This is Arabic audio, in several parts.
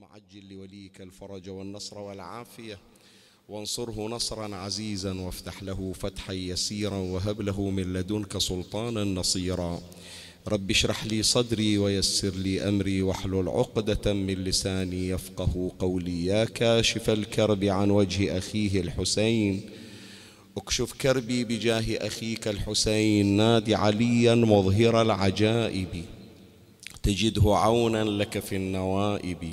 اللهم عجل لوليك الفرج والنصر والعافية، وانصره نصرا عزيزا، وافتح له فتحا يسيرا، وهب له من لدنك سلطانا نصيرا. رب اشرح لي صدري ويسر لي أمري، واحلل عقدة من لساني يفقه قولي. يا كاشف الكرب عن وجه أخيه الحسين، اكشف كربي بجاه أخيك الحسين. نادِ عليا مظهر العجائب، تجده عونا لك في النوائب.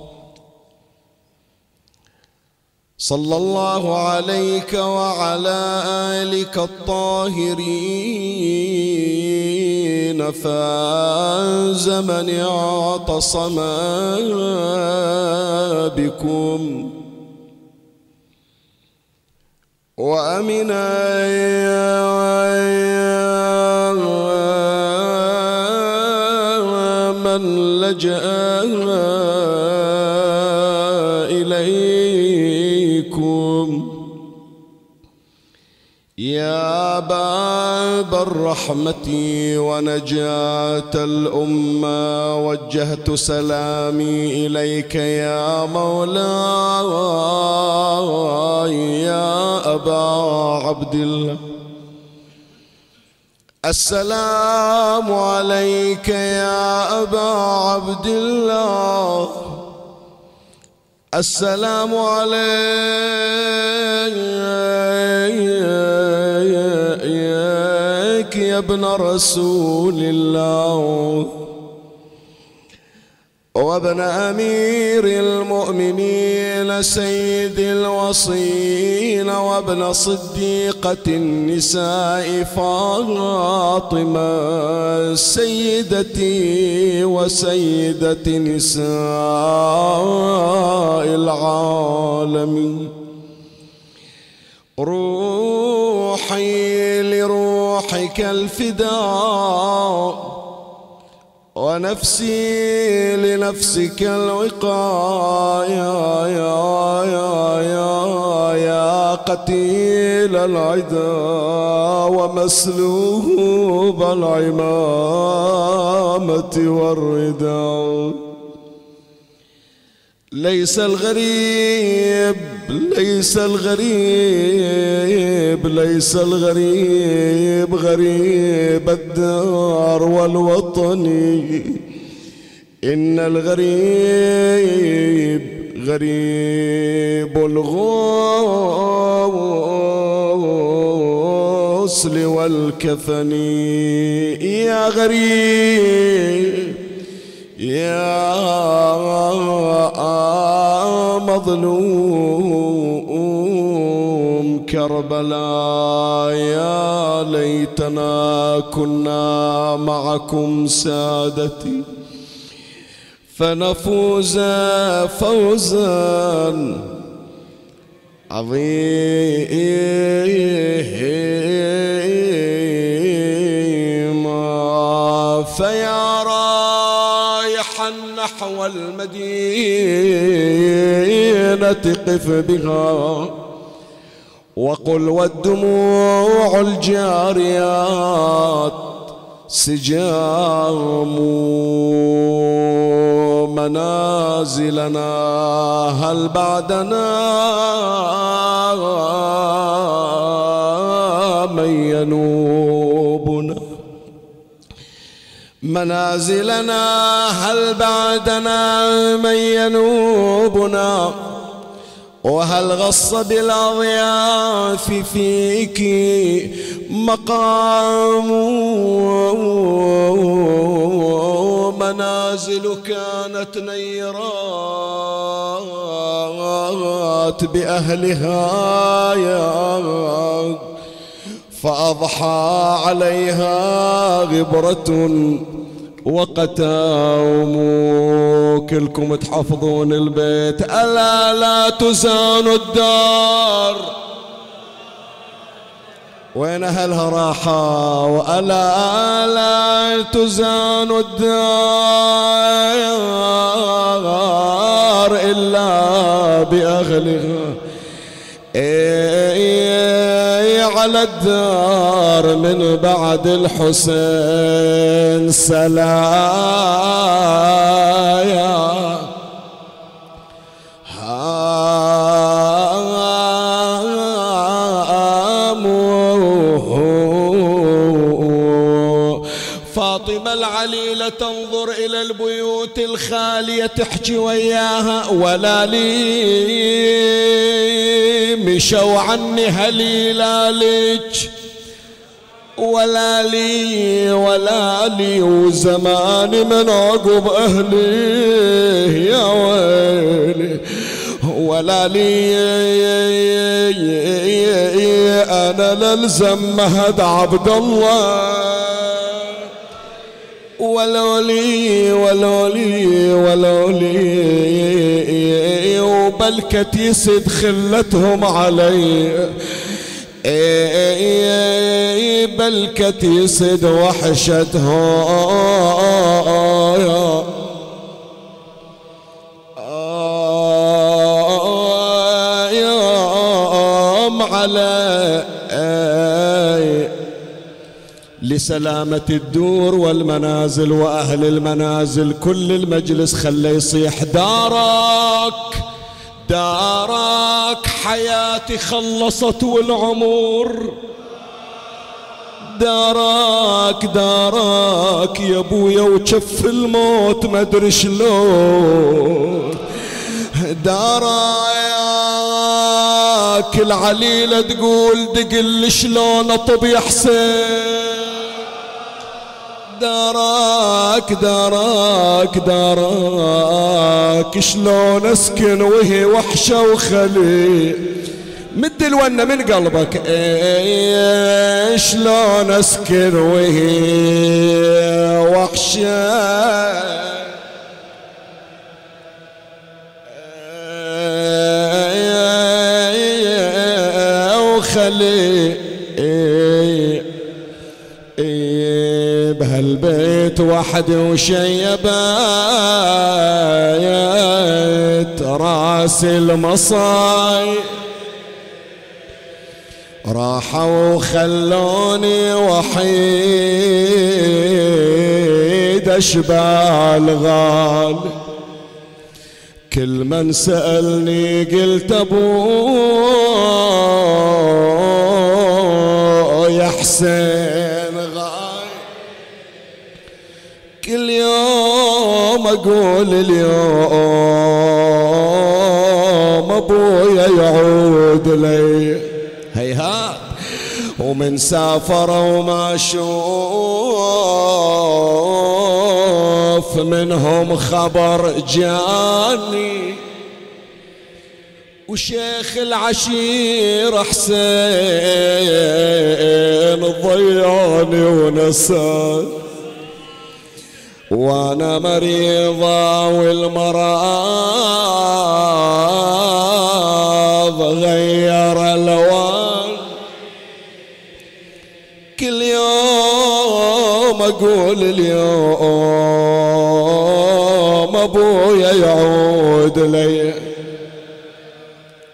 صلى الله عليك وعلى آلك الطاهرين، فاز من اعتصم بكم وأمنا من لجأ إليكم يا باب الرحمة ونجاة الأمة. وجهت سلامي إليك يا مولاي يا أبا عبد الله. السلام عليك يا أبا عبد الله، السلام عليك يا ابن رسول الله وابن أمير المؤمنين، سيد الوصين وابن صديقة النساء فاطمة، سيدتي وسيدة نساء العالمين. روحي لروحك الفداء، ونفسي لنفسك الوقاية. يا قتيل العدا ومسلوب العمامة والرداء، ليس الغريب غريب الدار والوطن، إن الغريب غريب الغسل والكفن. يا غريب يا مظلوم كربلاء، يا ليتنا كنا معكم سادتي فنفوز فوزا عظيما. فيا نحو المدينة قف بها، وقل والدموع الجاريات سجام منازلنا. هل بعدنا من ينوبنا منازلنا؟ هل بعدنا من ينوبنا؟ وهل غص بالأضياف فيك مقام منازل؟ كانت نيرات بأهلها يا، فأضحى عليها غبرة وقتاوموا، كلكم تحفظون البيت، ألا لا تزانوا الدار، وين أهلها راحة، وألا لا تزان الدار إلا بأهلها، على الدار من بعد الحسين سلايا. فاطمة العليلة تنظر إلى البيوت الخالية تحكي وياها، ولا لي مشوا عني هليلا لك، ولا لي وزماني من عقب أهلي يا ويلي، ولا لي أنا للزم مهد عبد الله، ولولي وبلكت يسد خلتهم علي، بلكت يسد وحشتهم علي، لسلامة الدور والمنازل وأهل المنازل. كل المجلس خلي يصيح دارك حياتي خلصت والعمر، دارك يا ابويا وشف الموت ما ادري شلون، دارك العليلة تقول دقل شلون اطب يا حسين، دارك شلون اسكن وهي وحشه وخلي، مد الونه من قلبك، شلون اسكن وهي وحشه، وخلي بهالبيت وحدي وشيبات راس المصاي، راحوا وخلوني وحيد اشبال غال، كل من سألني قلت ابو يا حسين، كل يوم اقول اليوم ابويا يعود لي، هيهات ومن سافر وما شوف منهم خبر جاني، وشيخ العشيرة حسين ضيعني ونساني، وانا مريضة والمرض غير الوان، كل يوم اقول اليوم ابويا يعود لي،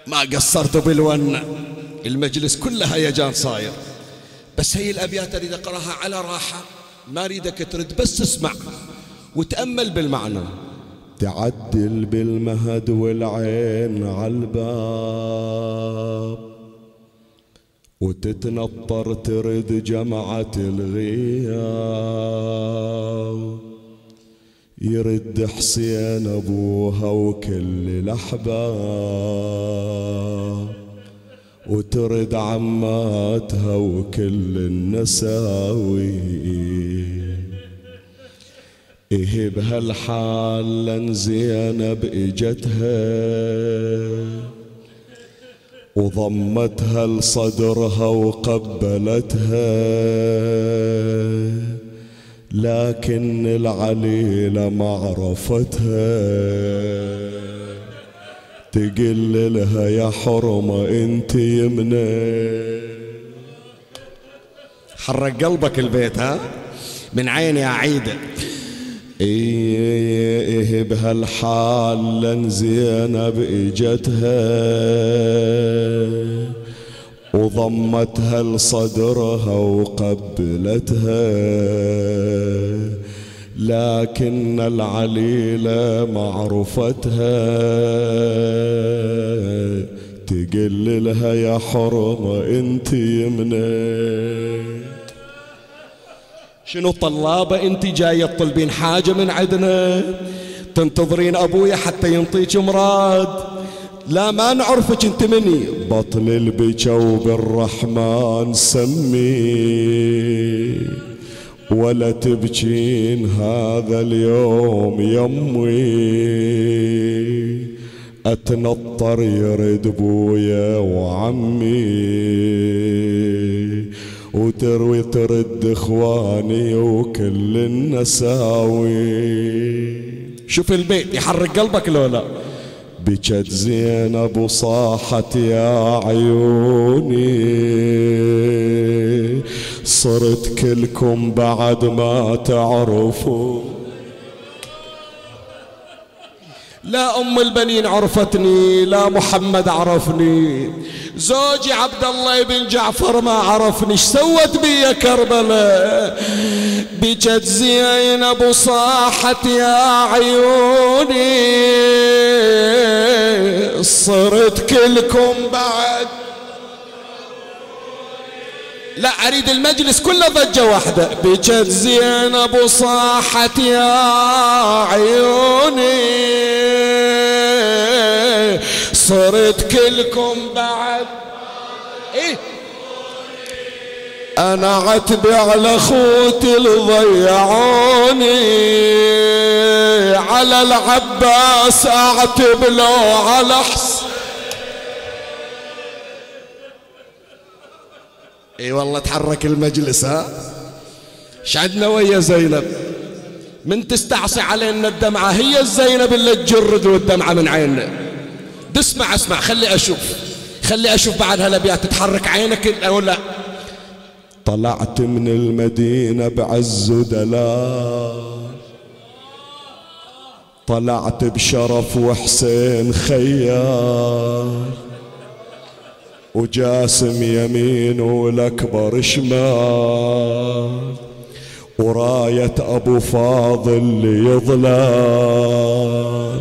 ما قصرت بالون. المجلس كلها هيجان صاير، بس هي الابيات اريد اقراها على راحة، ما اريدك ترد، بس اسمع وتأمل بالمعنى. تعدل بالمهد والعين عالباب، وتتنطر ترد جمعة الغياب، يرد حسين ابوها وكل الأحباب، وترد عماتها وكل النساوي، إيه بهالحال لن زينب إجتها وضمتها لصدرها وقبلتها، لكن العليلة معرفتها تقل لها يا حرمة انت يمنى. حرك قلبك البيت ها من عيني يا عيدة. ايه بهالحال لن زينب اجتها وضمتها لصدرها وقبلتها، لكن العليلة معرفتها تقل لها يا حرمة انت يمنى. شنو طلابة انت جاية تطلبين حاجة من عندنا؟ تنتظرين ابويا حتى ينطيك مراد؟ لا ما نعرفك انت مني. بطل البكا وبالرحمن سمي ولا تبكين هذا اليوم يمي، اتنطر يرد بويا وعمي وتروي ترد اخواني وكل النساوي. شوف البيت يحرك قلبك لو لا. بجت زينب وصاحت يا عيوني صرت كلكم بعد ما تعرفوا. لا أم البنين عرفتني، لا محمد عرفني، زوجي عبد الله بن جعفر ما عرفني، ايش سوت بي يا كربلاء؟ بجت زينب وصاحت يا عيوني صرت كلكم بعد. لا اريد المجلس كله ضجه واحده. بجت زينب وصاحت يا عيوني صرت كلكم بعد. ايه انا عتبي على اخوتي اللي ضيعوني، على العباس اعتب لو على حسين. اي والله تحرك المجلس ها. ايش عندنا ويا زينب؟ من تستعصي علينا الدمعه هي الزينب اللي تجرد والدمعه من عيننا. تسمع اسمع خلي اشوف، خلي اشوف بعد هالابيات تتحرك عينك او لا. طلعت من المدينه بعز ودلال، طلعت بشرف وحسين خيال، وجاسم يمين والاكبر شمال، وراية ابو فاضل يظلال.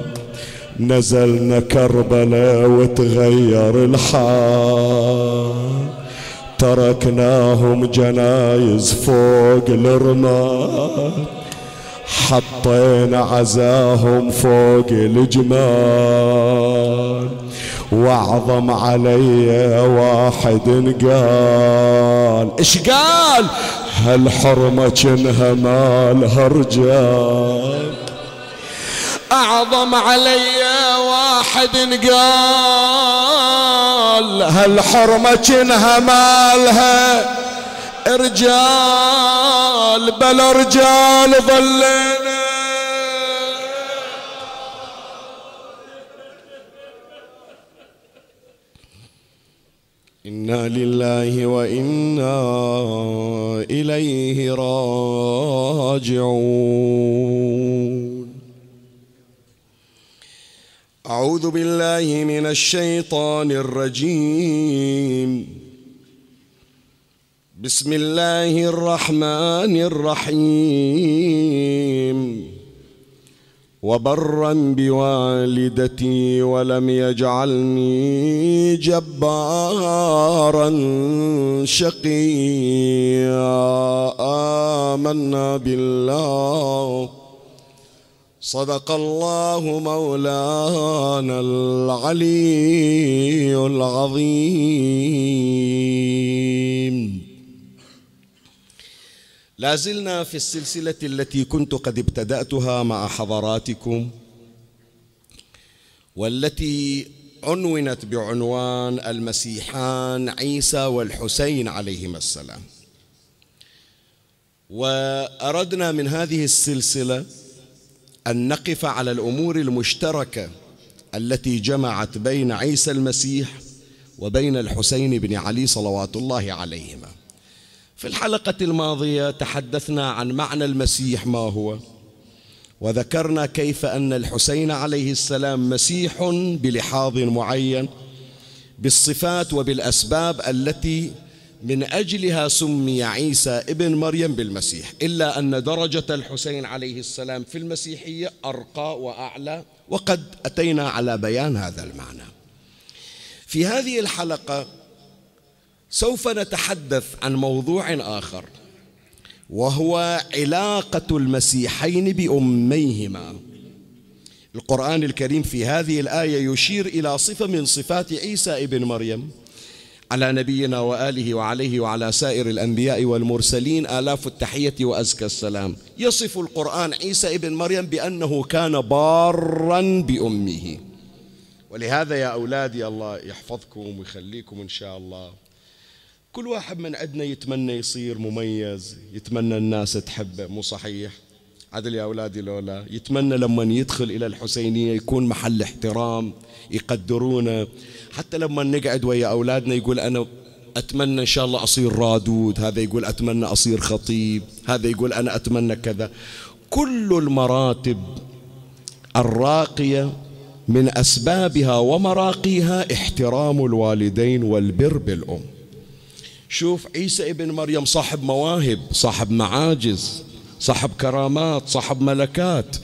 نزلنا كربلاء وتغير الحال، تركناهم جنايز فوق الرمال، حطينا عزاهم فوق الجمال. واعظم علي واحد قال، ايش قال؟ هالحرمة جنها مالها رجال. اعظم علي واحد قال هالحرمة جنها مالها رجال. بلا رجال ظلينا. إنا لله وإنا إليه راجعون. أعوذ بالله من الشيطان الرجيم. بسم الله الرحمن الرحيم. وبرا بوالدتي ولم يجعلني جبارا شقيا. آمنا بالله. صدق الله مولانا العلي العظيم. لازلنا في السلسلة التي كنت قد ابتدأتها مع حضراتكم، والتي عنونت بعنوان المسيحان عيسى والحسين عليهما السلام. وأردنا من هذه السلسلة أن نقف على الأمور المشتركة التي جمعت بين عيسى المسيح وبين الحسين بن علي صلوات الله عليهما. في الحلقة الماضية تحدثنا عن معنى المسيح ما هو، وذكرنا كيف أن الحسين عليه السلام مسيح بلحاظ معين بالصفات وبالأسباب التي من أجلها سمي عيسى ابن مريم بالمسيح، إلا أن درجة الحسين عليه السلام في المسيحية أرقى وأعلى، وقد أتينا على بيان هذا المعنى. في هذه الحلقة سوف نتحدث عن موضوع آخر، وهو علاقة المسيحين بأميهما. القرآن الكريم في هذه الآية يشير إلى صفة من صفات عيسى ابن مريم على نبينا وآله وعليه وعلى سائر الأنبياء والمرسلين آلاف التحية وأزكى السلام. يصف القرآن عيسى ابن مريم بأنه كان بارا بأمه. ولهذا يا أولادي، الله يحفظكم ويخليكم إن شاء الله، كل واحد من عندنا يتمنى يصير مميز، يتمنى الناس تحبه، مو صحيح؟ عدل يا أولادي لولا، يتمنى لما يدخل إلى الحسينية يكون محل احترام، يقدرونه. حتى لما نقعد ويا أولادنا يقول أنا أتمنى إن شاء الله أصير رادود، هذا يقول أتمنى أصير خطيب، هذا يقول أنا أتمنى كذا. كل المراتب الراقية من أسبابها ومراقيها احترام الوالدين والبر بالأم. شوف عيسى ابن مريم صاحب مواهب، صاحب معاجز، صاحب كرامات، صاحب ملكات.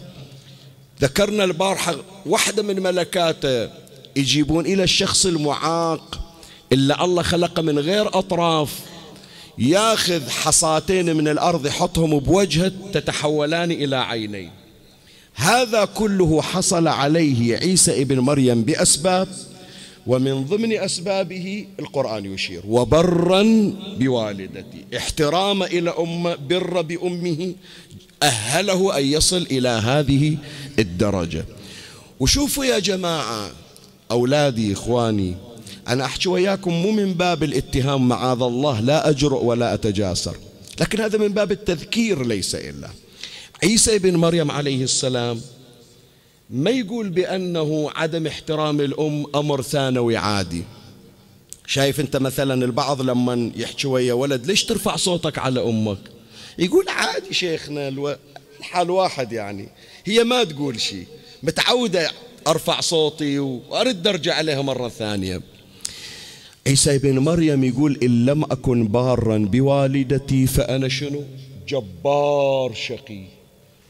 ذكرنا البارحة واحدة من ملكاته يجيبون إلى الشخص المعاق اللي الله خلقه من غير أطراف، ياخذ حصاتين من الأرض يحطهم بوجهه تتحولان إلى عينين. هذا كله حصل عليه عيسى ابن مريم بأسباب، ومن ضمن أسبابه القرآن يشير وبرا بوالدتي، احترام إلى أمه، بر بأمه، أهله أن يصل إلى هذه الدرجة. وشوفوا يا جماعة، أولادي، إخواني، أنا أحكي وياكم مو من باب الاتهام، معاذ الله، لا أجرؤ ولا أتجاسر، لكن هذا من باب التذكير ليس إلا. عيسى بن مريم عليه السلام ما يقول بأنه عدم احترام الأم أمر ثانوي عادي. شايف أنت مثلا البعض لما يحكي ويا ولد ليش ترفع صوتك على أمك؟ يقول عادي شيخنا، الحال واحد، يعني هي ما تقول شيء، متعودة أرفع صوتي وأرد أرجع عليها مرة ثانية. عيسى بن مريم يقول إن لم أكن بارا بوالدتي فأنا شنو؟ جبار شقي.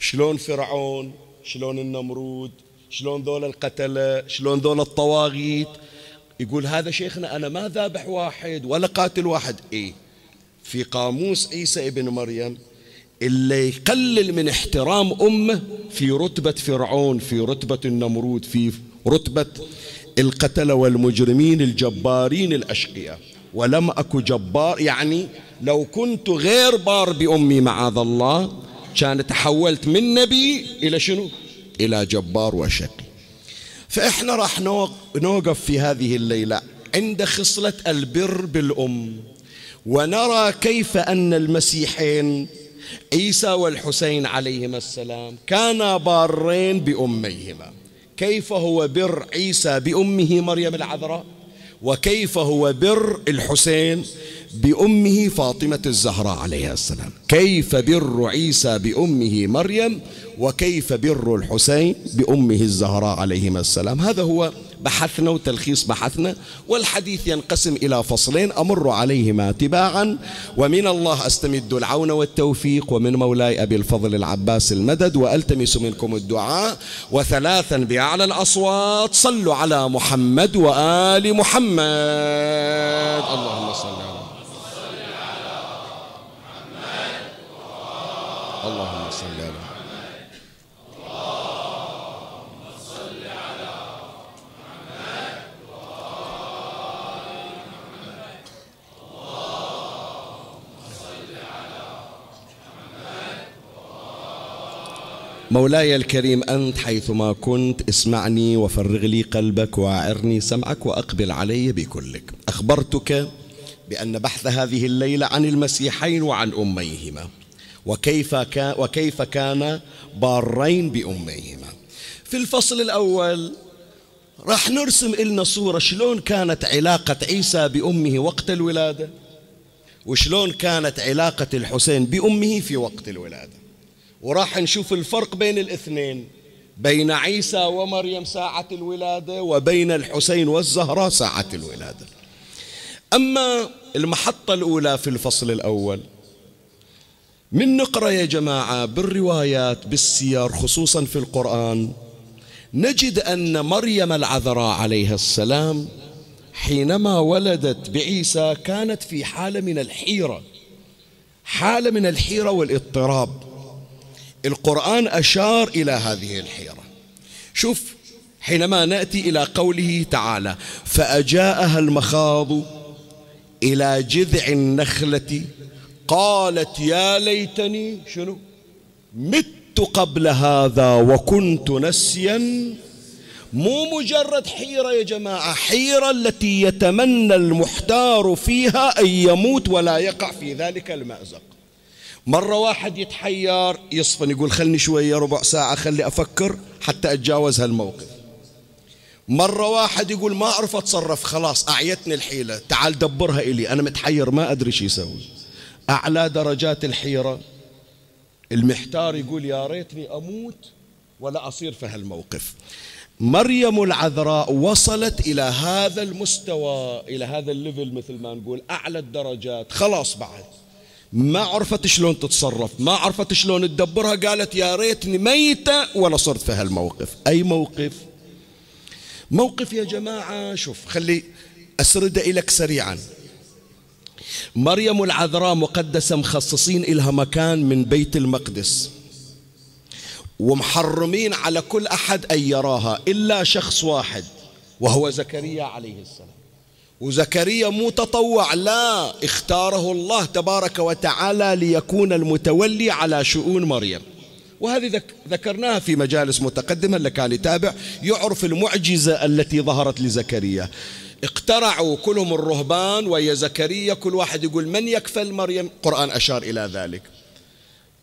شلون فرعون، شلون النمرود، شلون ذول القتلة، شلون ذول الطواغيت. يقول هذا شيخنا أنا ما ذابح واحد ولا قاتل واحد. إيه، في قاموس عيسى ابن مريم اللي يقلل من احترام أمه في رتبة فرعون، في رتبة النمرود، في رتبة القتلة والمجرمين الجبارين الأشقياء. ولم أكو جبار، يعني لو كنت غير بار بأمي معاذ الله كان تحولت من نبي إلى شنو؟ إلى جبار وشقي. فإحنا راح نوقف في هذه الليلة عند خصلة البر بالأم، ونرى كيف أن المسيحين عيسى والحسين عليهما السلام كانا بارين بأميهما. كيف هو بر عيسى بأمه مريم العذراء، وكيف هو بر الحسين بأمه فاطمة الزهراء عليها السلام. كيف بر عيسى بأمه مريم، وكيف بر الحسين بأمه الزهراء عليهما السلام. هذا هو بحثنا وتلخيص بحثنا، والحديث ينقسم إلى فصلين أمر عليهما تباعا، ومن الله أستمد العون والتوفيق، ومن مولاي أبي الفضل العباس المدد، وألتمس منكم الدعاء. وثلاثا بأعلى الأصوات، صلوا على محمد وآل محمد. اللهم صل على اللهم صل على محمد. اللهم صل على محمد وآل محمد. اللهم صل على محمد وآل. مولاي الكريم، أنت حيثما كنت اسمعني، وفرغ لي قلبك وأعرني سمعك وأقبل علي بكلك. أخبرتك بأن بحث هذه الليلة عن المسيحين وعن أميهما، وكيف كان بارين بأميهما. في الفصل الأول راح نرسم لنا صورة شلون كانت علاقة عيسى بأمه وقت الولادة، وشلون كانت علاقة الحسين بأمه في وقت الولادة، وراح نشوف الفرق بين الاثنين، بين عيسى ومريم ساعة الولادة وبين الحسين والزهراء ساعة الولادة. أما المحطة الأولى في الفصل الأول من نقرأ يا جماعة بالروايات بالسير خصوصا في القرآن، نجد أن مريم العذراء عليها السلام حينما ولدت بعيسى كانت في حالة من الحيرة، حالة من الحيرة والاضطراب. القرآن أشار إلى هذه الحيرة. شوف حينما نأتي إلى قوله تعالى فأجاءها المخاض إلى جذع النخلة قالت يا ليتني شنو مت قبل هذا وكنت نسيا. مو مجرد حيرة يا جماعة، حيرة التي يتمنى المحتار فيها أن يموت ولا يقع في ذلك المأزق. مرة واحد يتحير يصفن يقول خلني شوية ربع ساعة خلي أفكر حتى أتجاوز هالموقف. مرة واحد يقول ما أعرف أتصرف خلاص أعيتني الحيلة تعال دبرها إلي أنا متحير ما أدري شو يسوي. أعلى درجات الحيرة المحتار يقول يا ريتني أموت ولا أصير في هالموقف. مريم العذراء وصلت إلى هذا المستوى، إلى هذا الليفل مثل ما نقول، أعلى الدرجات. خلاص بعد ما عرفت شلون تتصرف، ما عرفت شلون تدبرها، قالت يا ريتني ميتة ولا صرت في هالموقف. أي موقف؟ موقف يا جماعة شوف خلي أسرد إليك سريعا. مريم العذراء مقدسة مخصصين إلها مكان من بيت المقدس ومحرمين على كل أحد أن يراها إلا شخص واحد وهو زكريا عليه السلام. وزكريا مو تطوع، لا، اختاره الله تبارك وتعالى ليكون المتولي على شؤون مريم. وهذه ذكرناها في مجالس متقدمة، اللي كان يتابع يعرف المعجزة التي ظهرت لزكريا. اقترعوا كلهم الرهبان ويا زكريا كل واحد يقول من يكفل مريم، القرآن أشار إلى ذلك.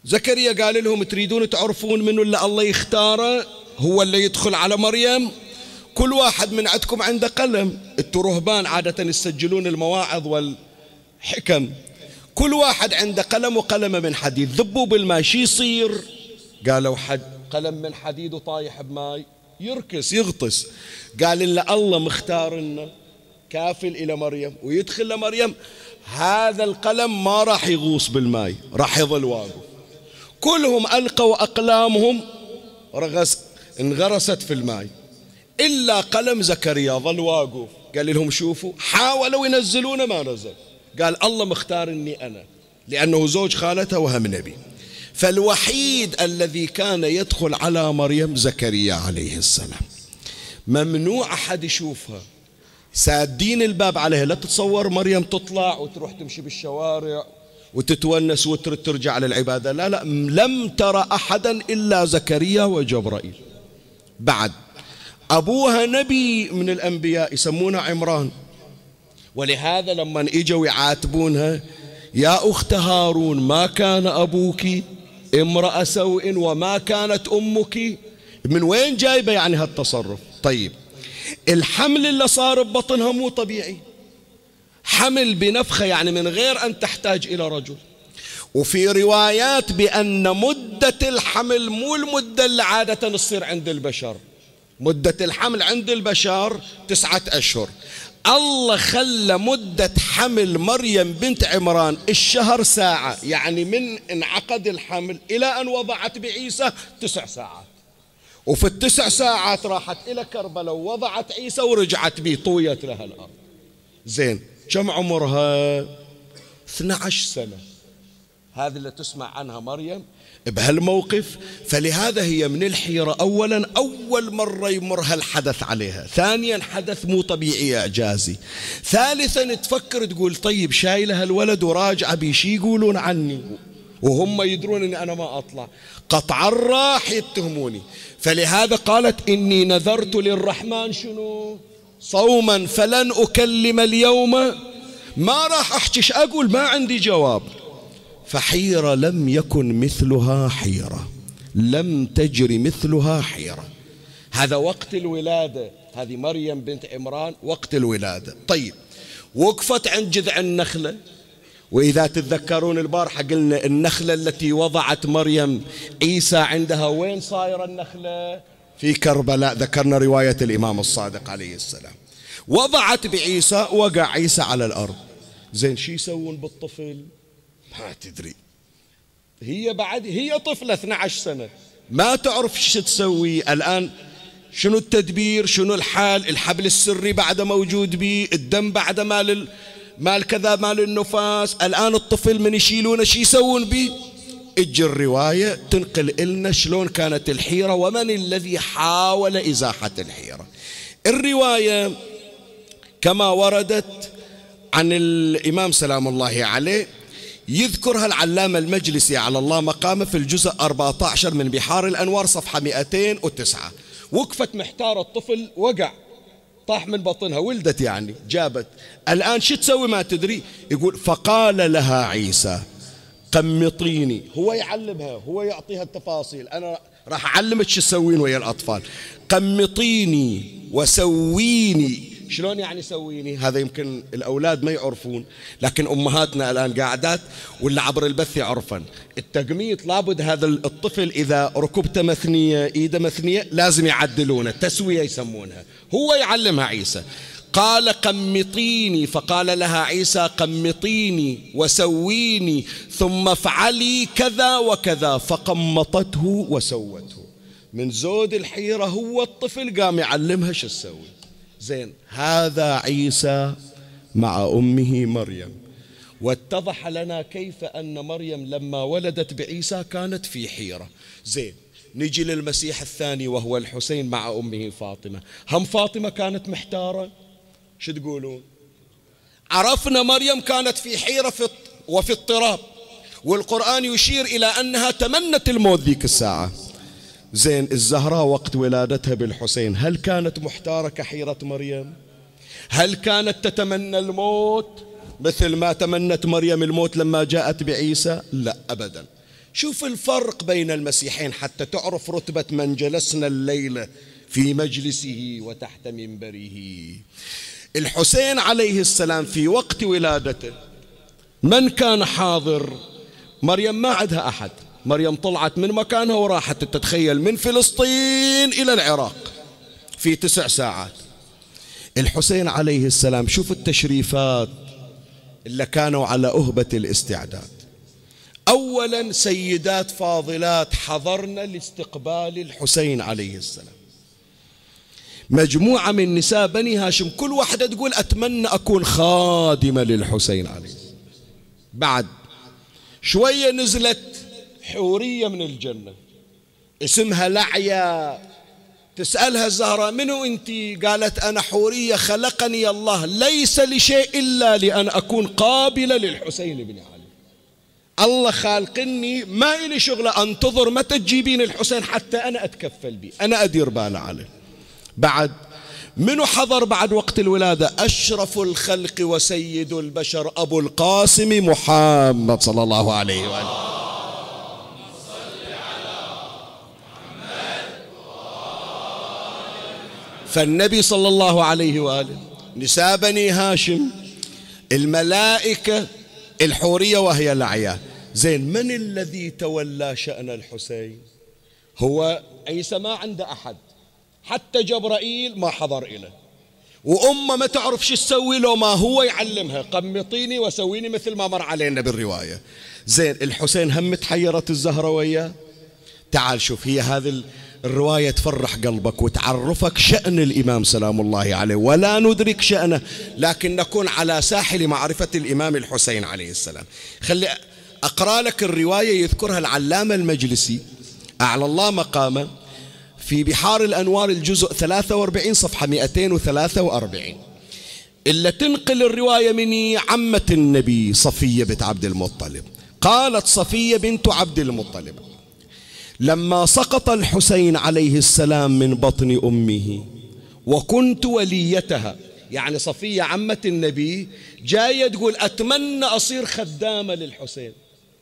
زكريا قال لهم تريدون تعرفون منو اللي الله يختاره هو اللي يدخل على مريم؟ كل واحد من عندكم عنده قلم، انتوا رهبان عادة يسجلون المواعظ والحكم، كل واحد عنده قلم وقلمه من حديد، ذبوا بالماشي يصير. قالوا حد قلم من حديد وطايح بماي يركس يغطس. قال إلا الله مختار لنا كافل إلى مريم ويدخل لمريم، هذا القلم ما راح يغوص بالماي، راح يظل واقف. كلهم ألقوا أقلامهم انغرست في الماي إلا قلم زكريا ظل واقف. قال لهم شوفوا حاولوا ينزلونه ما نزل. قال الله مختارني أنا لأنه زوج خالتها وهم نبي. فالوحيد الذي كان يدخل على مريم زكريا عليه السلام، ممنوع أحد يشوفها، سادين الباب عليها. لا تتصور مريم تطلع وتروح تمشي بالشوارع وتتونس وترجع للعبادة، لا لا، لم ترى أحدا إلا زكريا وجبرائيل. بعد أبوها نبي من الأنبياء يسمونه عمران، ولهذا لما إجوا يعاتبونها يا أخت هارون ما كان أبوك امرأ سوء وما كانت أمك، من وين جايبة يعني هالتصرف؟ طيب الحمل اللي صار ببطنها مو طبيعي، حمل بنفخة يعني من غير أن تحتاج إلى رجل. وفي روايات بأن مدة الحمل مو المدة اللي عادة تصير عند البشر، مدة الحمل عند البشر 9 أشهر، الله خلى مدة حمل مريم بنت عمران الشهر ساعة، يعني من انعقد الحمل إلى أن وضعت بعيسى 9 ساعات، وفي ال9 ساعات راحت إلى كربلاء ووضعت عيسى ورجعت به طويت لها الأرض. زين كم عمرها؟ 12 سنة، هذه اللي تسمع عنها مريم بهالموقف. فلهذا هي من الحيرة، أولا أول مرة يمرها الحدث عليها، ثانيا حدث مو طبيعي إعجازي، ثالثا تفكر تقول طيب شايلها الولد وراجعة بي شي يقولون عني وهم يدرون أني أنا ما أطلع، قطعا راح يتهموني. فلهذا قالت إني نذرت للرحمن شنو صوما فلن أكلم اليوم، ما راح أحكي، أقول ما عندي جواب. فحيرة لم يكن مثلها حيرة، لم تجري مثلها حيرة. هذا وقت الولادة، هذه مريم بنت عمران وقت الولادة. طيب وقفت عند جذع النخلة، وإذا تتذكرون البارحة قلنا النخلة التي وضعت مريم عيسى عندها وين صايرة النخلة؟ في كربلاء، ذكرنا رواية الإمام الصادق عليه السلام. وضعت بعيسى، وقع عيسى على الأرض. زين شو يسوون بالطفل؟ ما تدري، هي بعد هي طفلة 12 سنة، ما تعرف شو تسوي الآن، شنو التدبير، شنو الحال، الحبل السري بعد موجود به، الدم بعد مال كذا مال النفاس، الآن الطفل من يشيلونه شو يسوون به؟ اجي الرواية تنقل إلنا شلون كانت الحيرة ومن الذي حاول إزاحة الحيرة. الرواية كما وردت عن الإمام سلام الله عليه يذكرها العلامة المجلسي على الله مقامه في الجزء 14 من بحار الأنوار صفحة 209. وقفت محتارة، الطفل وقع طاح من بطنها، ولدت يعني، جابت، الآن شو تسوي ما تدري. يقول فقال لها عيسى قمطيني، هو يعلمها، هو يعطيها التفاصيل، أنا راح أعلمك شو تسوين ويا الأطفال. قمطيني وسويني، شلون يعني سويني؟ هذا يمكن الأولاد ما يعرفون، لكن أمهاتنا الآن قاعدات ولا عبر البث يعرفن التقميط. لابد هذا الطفل إذا ركبته مثنية، إيده مثنية، لازم يعدلونه، التسوية يسمونها، هو يعلمها عيسى. قال قمطيني، فقال لها عيسى قمطيني وسويني ثم افعلي كذا وكذا، فقمطته وسوته. من زود الحيرة هو الطفل قام يعلمها شو تسوي. زين هذا عيسى مع أمه مريم، واتضح لنا كيف أن مريم لما ولدت بعيسى كانت في حيرة. زين نجي للمسيح الثاني وهو الحسين مع أمه فاطمة، هم فاطمة كانت محتارة، شو تقولون؟ عرفنا مريم كانت في حيرة وفي اضطراب، والقرآن يشير إلى أنها تمنت الموت ذيك الساعة. زين الزهراء وقت ولادتها بالحسين هل كانت محتارة كحيرة مريم؟ هل كانت تتمنى الموت مثل ما تمنت مريم الموت لما جاءت بعيسى؟ لا أبدا. شوف الفرق بين المسيحين حتى تعرف رتبة من جلسنا الليلة في مجلسه وتحت منبره. الحسين عليه السلام في وقت ولادته من كان حاضر؟ مريم ما عندها أحد، مريم طلعت من مكانها وراحت، تتخيل، من فلسطين إلى العراق في 9 ساعات. الحسين عليه السلام شوف التشريفات اللي كانوا على أهبة الاستعداد. أولا سيدات فاضلات حضرنا لاستقبال الحسين عليه السلام، مجموعة من نساء بني هاشم كل واحدة تقول أتمنى أكون خادمة للحسين عليه السلام. بعد شوية نزلت حورية من الجنة اسمها لعيا، تسألها الزهراء منو انتي؟ قالت أنا حورية خلقني الله ليس لشيء إلا لأن أكون قابلة للحسين بن علي، الله خالقني ما إلي شغلة أنتظر متى تجيبين الحسين حتى أنا أتكفل به، أنا أدير بال عليه. بعد منو حضر بعد وقت الولادة؟ أشرف الخلق وسيد البشر أبو القاسم محمد صلى الله عليه وآله. فالنبي صلى الله عليه وآله، نساء بني هاشم، الملائكة، الحورية وهي الأعياء. زين من الذي تولى شأن الحسين؟ هو عيسى ما عنده أحد، حتى جبرائيل ما حضر إله، وأمه ما تعرف شو تسوي لو ما هو يعلمها قمطيني وسويني مثل ما مر علينا بالرواية. زين الحسين هم تحيرت الزهرة وياه. تعال شوف، هي هذه الرواية تفرح قلبك وتعرفك شأن الإمام سلام الله عليه، ولا ندرك شأنه لكن نكون على ساحل معرفة الإمام الحسين عليه السلام. خلي أقرأ لك الرواية يذكرها العلامة المجلسي أعلى الله مقامه في بحار الأنوار الجزء 43 صفحة 243، إلا تنقل الرواية من عمة النبي صفية بنت عبد المطلب. قالت صفية بنت عبد المطلب لما سقط الحسين عليه السلام من بطن أمه وكنت وليتها، يعني صفية عمة النبي جاية تقول أتمنى أصير خدامة للحسين،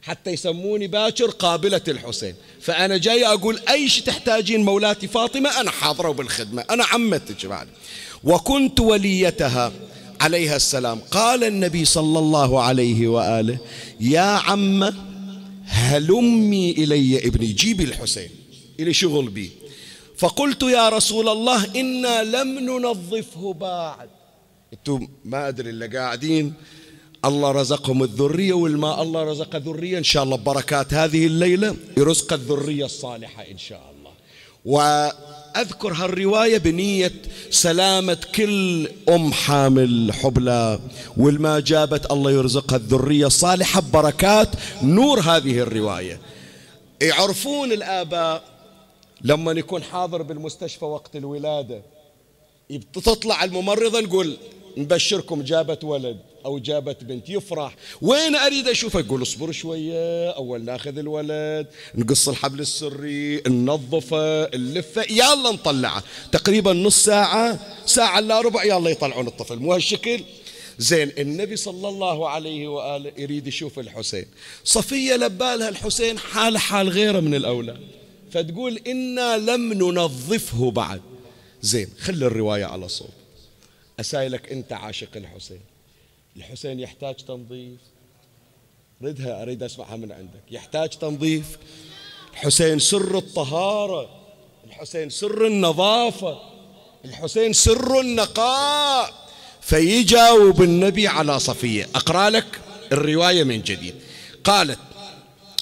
حتى يسموني باكر قابلة الحسين. فأنا جاي أقول أي شيء تحتاجين مولاتي فاطمة أنا حاضرة بالخدمة، أنا عمتك بعد. وكنت وليتها عليها السلام. قال النبي صلى الله عليه وآله: يا عمة هلمي إلي ابني، جيبي الحسين إلي شغل بي. فقلت يا رسول الله إنا لم ننظفه بعد. أنتم ما أدري اللي قاعدين الله رزقهم الذرية، والما الله رزق ذرية إن شاء الله ببركات هذه الليلة يرزق الذرية الصالحة إن شاء الله. وأذكر هالرواية بنية سلامة كل أم حامل حبلى، والما جابت الله يرزقها الذرية الصالحة ببركات نور هذه الرواية. يعرفون الآباء لما يكون حاضر بالمستشفى وقت الولادة تطلع الممرضة نقول نبشركم جابت ولد أو جابت بنت، يفرح. وين أريد أشوفه يقول اصبر شوية أول ناخذ الولد، نقص الحبل السري، ننظفه، نلفه، يلا نطلعه. تقريبا نص ساعة، ساعة إلا ربع، يلا يطلعون الطفل. مو هالشكل؟ زين. النبي صلى الله عليه وآله يريد يشوف الحسين. صفية لبالها الحسين حال حال غيره من الأولاد، فتقول إنا لم ننظفه بعد. زين، خلي الرواية على صوب. أسائلك أنت عاشق الحسين، الحسين يحتاج تنظيف؟ ردها، أريد أسمعها من عندك. يحتاج تنظيف؟ الحسين سر الطهارة، الحسين سر النظافة، الحسين سر النقاء. فيجاوب النبي على صفية. أقرأ لك الرواية من جديد. قالت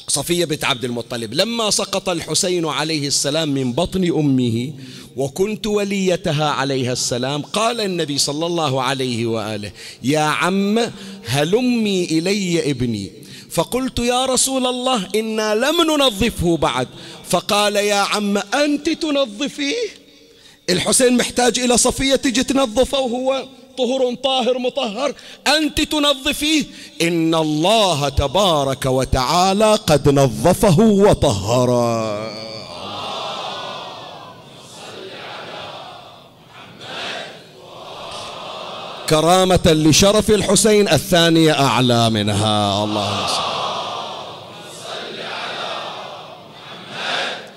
صفية بنت عبد المطلب: لما سقط الحسين عليه السلام من بطن أمه وكنت وليتها عليها السلام، قال النبي صلى الله عليه وآله: يا عم هلمي إلي ابني. فقلت يا رسول الله إنا لم ننظفه بعد. فقال: يا عم أنت تنظفيه؟ الحسين محتاج إلى صفية تجي تنظفه وهو طهر طاهر مطهر، أنت تنظفيه؟ إن الله تبارك وتعالى قد نظفه وطهره. كرامة لشرف الحسين الثانية أعلى منها. الله صل على محمد.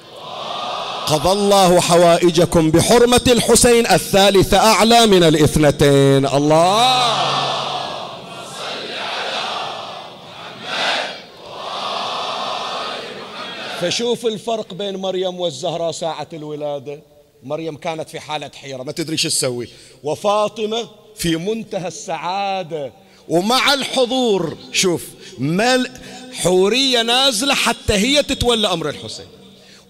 قضى الله حوائجكم بحرمة الحسين الثالثة أعلى من الاثنتين. الله صل على محمد. فشوف الفرق بين مريم والزهراء ساعة الولادة. مريم كانت في حالة حيرة ما تدري شو تسوي، وفاطمة في منتهى السعادة ومع الحضور. شوف حورية نازلة حتى هي تتولى أمر الحسين،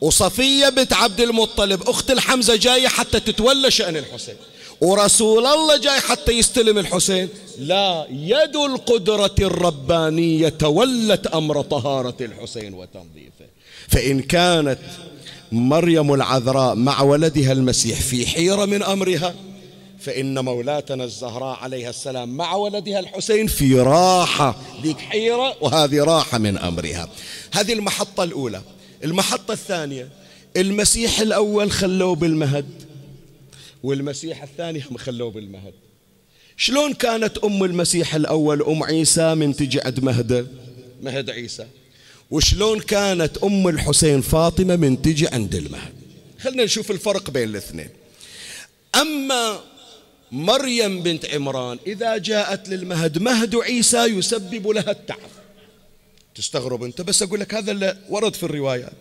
وصفية بنت عبد المطلب أخت الحمزة جاية حتى تتولى شأن الحسين، ورسول الله جاي حتى يستلم الحسين. لا، يد القدرة الربانية تولت أمر طهارة الحسين وتنظيفه. فإن كانت مريم العذراء مع ولدها المسيح في حيرة من أمرها، فإن مولاتنا الزهراء عليها السلام مع ولدها الحسين في راحة. ذيك حيرة وهذه راحة من أمرها. هذه المحطة الأولى. المحطة الثانية، المسيح الأول خلوه بالمهد والمسيح الثاني هم خلوه بالمهد. شلون كانت أم المسيح الأول أم عيسى من تجي عند مهده؟ مهد عيسى. وشلون كانت أم الحسين فاطمة من تجي عند المهد؟ خلنا نشوف الفرق بين الاثنين. أما مريم بنت عمران إذا جاءت للمهد، مهد عيسى يسبب لها التعب. تستغرب أنت، بس أقول لك هذا اللي ورد في الروايات.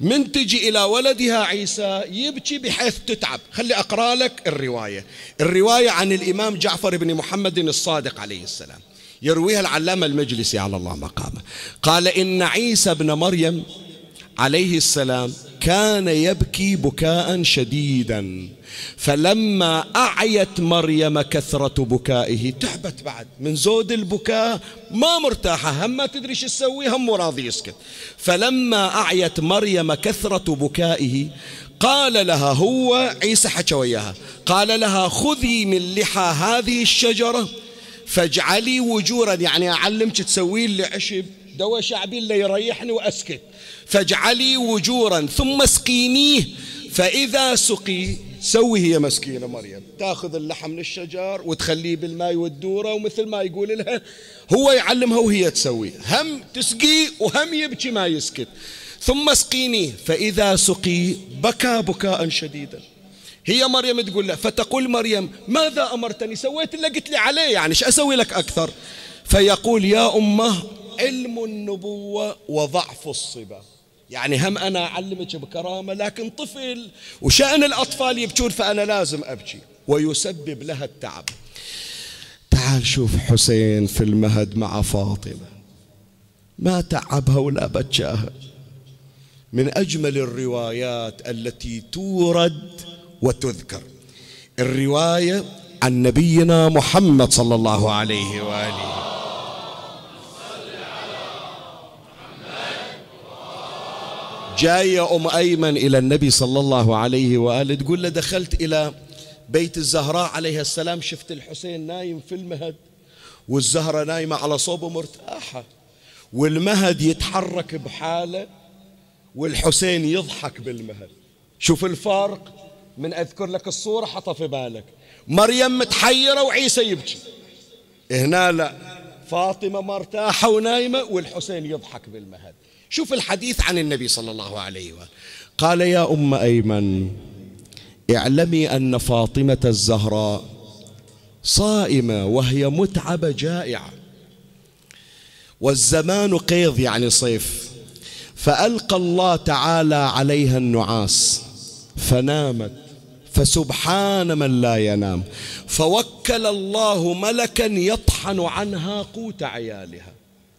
من تجي إلى ولدها عيسى يبكي بحيث تتعب. خلي أقرأ لك الرواية. الرواية عن الإمام جعفر بن محمد الصادق عليه السلام، يرويها العلامة المجلسي على الله مقامه. قال: إن عيسى بن مريم عليه السلام كان يبكي بكاء شديدا، فلما أعيت مريم كثرة بكائه، تعبت بعد من زود البكاء، ما مرتاحة، هم ما تدري شو تسوي، هم وراضي يسكت. فلما أعيت مريم كثرة بكائه قال لها، هو عيسى حكى وياها، قال لها: خذي من لحى هذه الشجرة فاجعلي وجورا، يعني أعلمك تسوي لي عشب دواء شعبي اللي يريحني وأسكت، فاجعلي وجورا ثم اسقينيه، فإذا سقي سوي هي مسكينة مريم، تاخذ اللحم من الشجر وتخليه بالماء والدورة، ومثل ما يقول لها هو يعلمها وهي تسويه، هم تسقي وهم يبكي ما يسكت. ثم اسقيني، فإذا سقي بكى بكاء شديدا. هي مريم تقول له، فتقول مريم ماذا أمرتني؟ سويت اللي قلت لي عليه، يعني ايش أسوي لك أكثر؟ فيقول يا أمه علم النبوة وضعف الصبا، يعني هم أنا أعلمك بكرامة، لكن طفل وشأن الأطفال يبكون فأنا لازم أبكي، ويسبب لها التعب. تعال شوف حسين في المهد مع فاطمة، ما تعبها ولا بكاها. من أجمل الروايات التي تورد وتذكر الرواية عن نبينا محمد صلى الله عليه وآله. جاية أم أيمن إلى النبي صلى الله عليه وآله تقول له دخلت إلى بيت الزهراء عليها السلام، شفت الحسين نايم في المهد والزهرة نايمة على صوبه مرتاحة، والمهد يتحرك بحاله والحسين يضحك بالمهد. شوف الفارق، من أذكر لك الصورة حطها في بالك. مريم متحيرة وعيسى يبكي، هنا لا، فاطمة مرتاحة ونايمة والحسين يضحك بالمهد. شوف الحديث عن النبي صلى الله عليه وآله. قال يا أم أيمن اعلمي أن فاطمة الزهراء صائمة وهي متعبة جائعة، والزمان قيض يعني صيف، فألقى الله تعالى عليها النعاس فنامت، فسبحان من لا ينام، فوكل الله ملكا يطحن عنها قوت عيالها.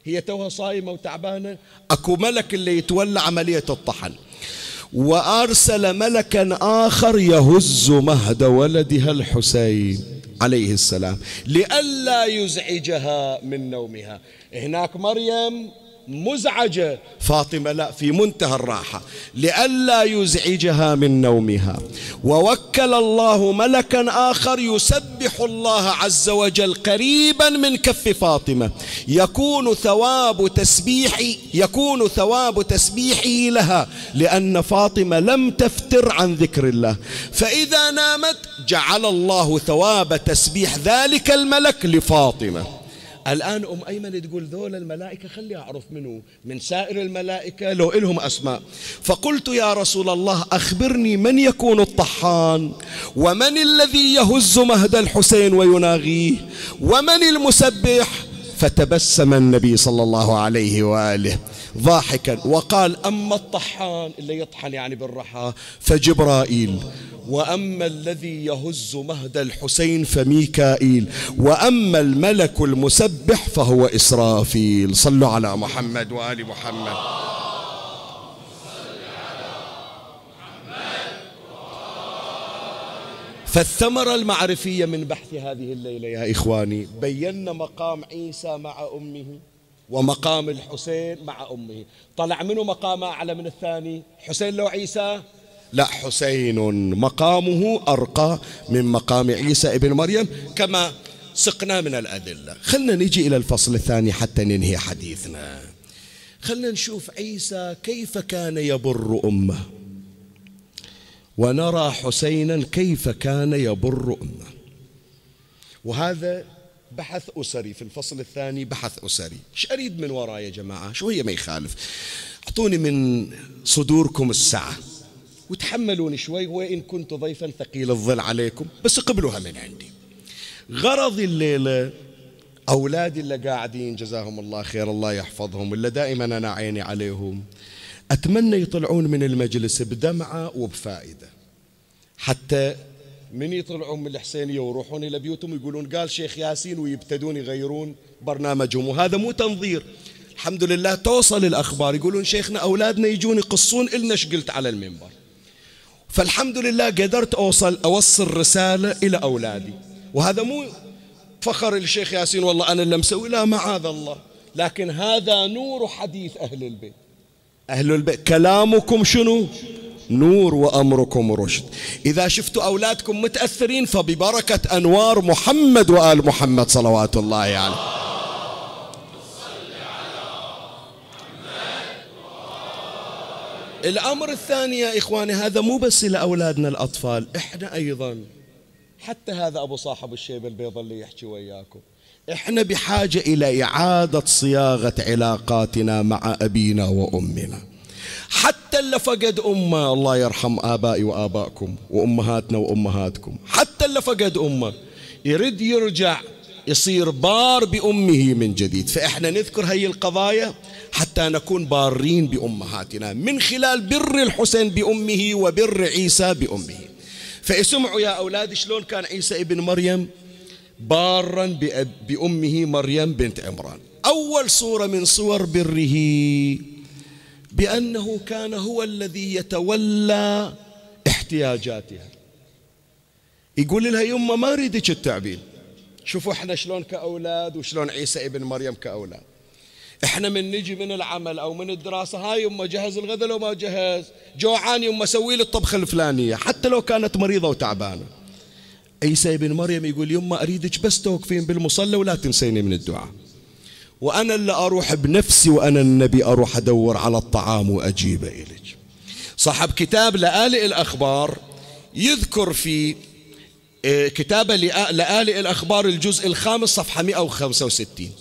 هي توها صايمة وتعبانة، أكو ملك اللي يتولى عملية الطحن. وأرسل ملكا آخر يهز مهد ولدها الحسين عليه السلام لئلا يزعجها من نومها. هناك مريم مزعجة، فاطمة لا، في منتهى الراحة، لئلا يزعجها من نومها. ووكل الله ملكا آخر يسبح الله عز وجل قريبا من كف فاطمة، يكون ثواب تسبيحه لها، لأن فاطمة لم تفتر عن ذكر الله، فإذا نامت جعل الله ثواب تسبيح ذلك الملك لفاطمة. الآن أم أيمن تقول ذول الملائكة خلي أعرف منه من سائر الملائكة لو إلهم أسماء. فقلت يا رسول الله أخبرني من يكون الطحان، ومن الذي يهز مهد الحسين ويناغيه، ومن المسبح؟ فتبسم النبي صلى الله عليه وآله ضاحكا وقال أما الطحان اللي يطحن يعني بالرحى فجبرائيل، وأما الذي يهز مهد الحسين فميكائيل، وأما الملك المسبح فهو إسرافيل. صلوا على محمد وآل محمد. فالثمرة المعرفية من بحث هذه الليلة يا إخواني، بينا مقام عيسى مع أمه ومقام الحسين مع أمه. طلع منه مقام أعلى من الثاني؟ حسين لو عيسى؟ لا، حسين مقامه أرقى من مقام عيسى ابن مريم كما سقنا من الأدلة. خلنا نجي إلى الفصل الثاني حتى ننهي حديثنا. خلنا نشوف عيسى كيف كان يبر أمه، ونرى حسينا كيف كان يبر أمه. وهذا بحث أسري في الفصل الثاني، بحث أسري. ايش أريد من وراء يا جماعة؟ شو هي ما يخالف، أعطوني من صدوركم السعة وتحملوني شوي، وإن كنت ضيفا ثقيل الظل عليكم، بس قبلوها من عندي. غرض الليلة أولادي اللي قاعدين جزاهم الله خير، الله يحفظهم، اللي دائما أنا عيني عليهم، أتمنى يطلعون من المجلس بدمعة وبفائدة، حتى من يطلعون من الحسينية ويروحون إلى بيوتهم يقولون قال شيخ ياسين، ويبتدون يغيرون برنامجهم. وهذا مو تنظير، الحمد لله توصل الأخبار، يقولون شيخنا أولادنا يجون يقصون إلنا ايش قلت على المنبر. فالحمد لله قدرت أوصل رسالة إلى أولادي، وهذا مو فخر الشيخ ياسين والله أنا اللي مسوي، لا معاذ الله، لكن هذا نور حديث أهل البيت. أهل البيت كلامكم شنو؟ نور وأمركم رشد. إذا شفتوا أولادكم متأثرين فببركة أنوار محمد وآل محمد صلوات الله عليه. يعني الأمر الثاني يا إخواني، هذا مو بس لأولادنا الأطفال، إحنا أيضا، حتى هذا أبو صاحب الشيبة البيضاء اللي يحكي وياكم، إحنا بحاجة إلى إعادة صياغة علاقاتنا مع أبينا وأمنا. حتى اللي فقد أمه، الله يرحم آبائي وآبائكم وأمهاتنا وأمهاتكم، حتى اللي فقد أمه يرد يرجع يصير بار بأمه من جديد. فإحنا نذكر هاي القضايا حتى نكون بارين بأمهاتنا من خلال بر الحسين بأمه وبر عيسى بأمه. فاسمعوا يا أولاد شلون كان عيسى ابن مريم بارا بأمه مريم بنت عمران. أول صورة من صور بره بأنه كان هو الذي يتولى احتياجاتها، يقول لها يما ما أريدك التعبين. شوفوا احنا شلون كأولاد وشلون عيسى ابن مريم كأولاد، احنا من نجي من العمل أو من الدراسة، هاي يما جهز الغذاء لو ما جهز، جوعان يما سوي لي الطبخة الفلانية حتى لو كانت مريضة وتعبانة. عيسى ابن مريم يقول يما أريدك بس توقفين بالمصلى ولا تنسيني من الدعاء، وأنا اللي أروح بنفسي، وأنا النبي أروح أدور على الطعام وأجيب إليك. صاحب كتاب لآلئ الأخبار يذكر في كتابة لآلئ الأخبار الجزء الخامس صفحة 165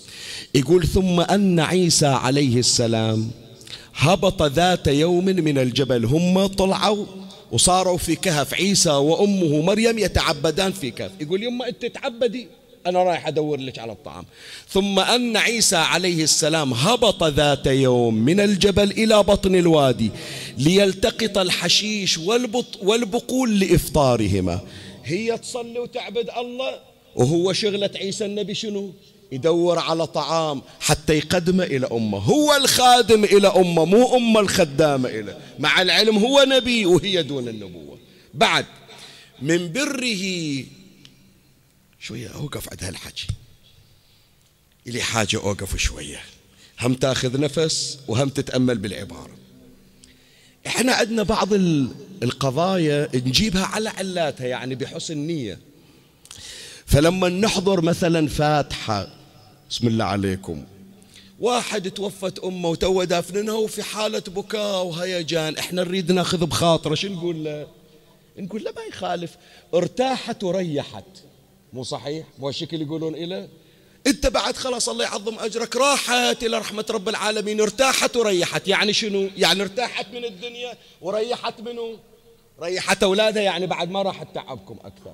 يقول: ثم أن عيسى عليه السلام هبط ذات يوم من الجبل. هم طلعوا وصاروا في كهف، عيسى وأمه مريم يتعبدان في كهف. يقول يما أنت تعبدي، أنا رايح أدور لك على الطعام. ثم أن عيسى عليه السلام هبط ذات يوم من الجبل إلى بطن الوادي ليلتقط الحشيش والبقول لإفطارهما. هي تصلي وتعبد الله، وهو شغلة عيسى النبي شنو؟ يدور على طعام حتى يقدمه إلى أمه. هو الخادم إلى أمه، مو أمه الخدامة إلى، مع العلم هو نبي وهي دون النبوة. بعد من بره شوية أوقف عند هالحكي، إلي حاجة أوقف شوية، هم تاخذ نفس وهم تتأمل بالعبارة. إحنا عندنا بعض القضايا نجيبها على علاتها، يعني بحسن نية. فلما نحضر مثلا فاتحة، بسم الله عليكم، واحد توفت أمه وتو دافننها وفي حالة بكاء وهيجان، إحنا نريد ناخذ بخاطره، شو نقول له؟ نقول له ما يخالف، ارتاحت وريحت، مو صحيح؟ مو هالشكل يقولون إله؟ أنت بعد خلاص الله يعظم أجرك، راحت إلى رحمة رب العالمين، ارتاحت وريحت. يعني شنو؟ يعني ارتاحت من الدنيا وريحت منو؟ ريحت أولادها، يعني بعد ما راح تتعبكم أكثر.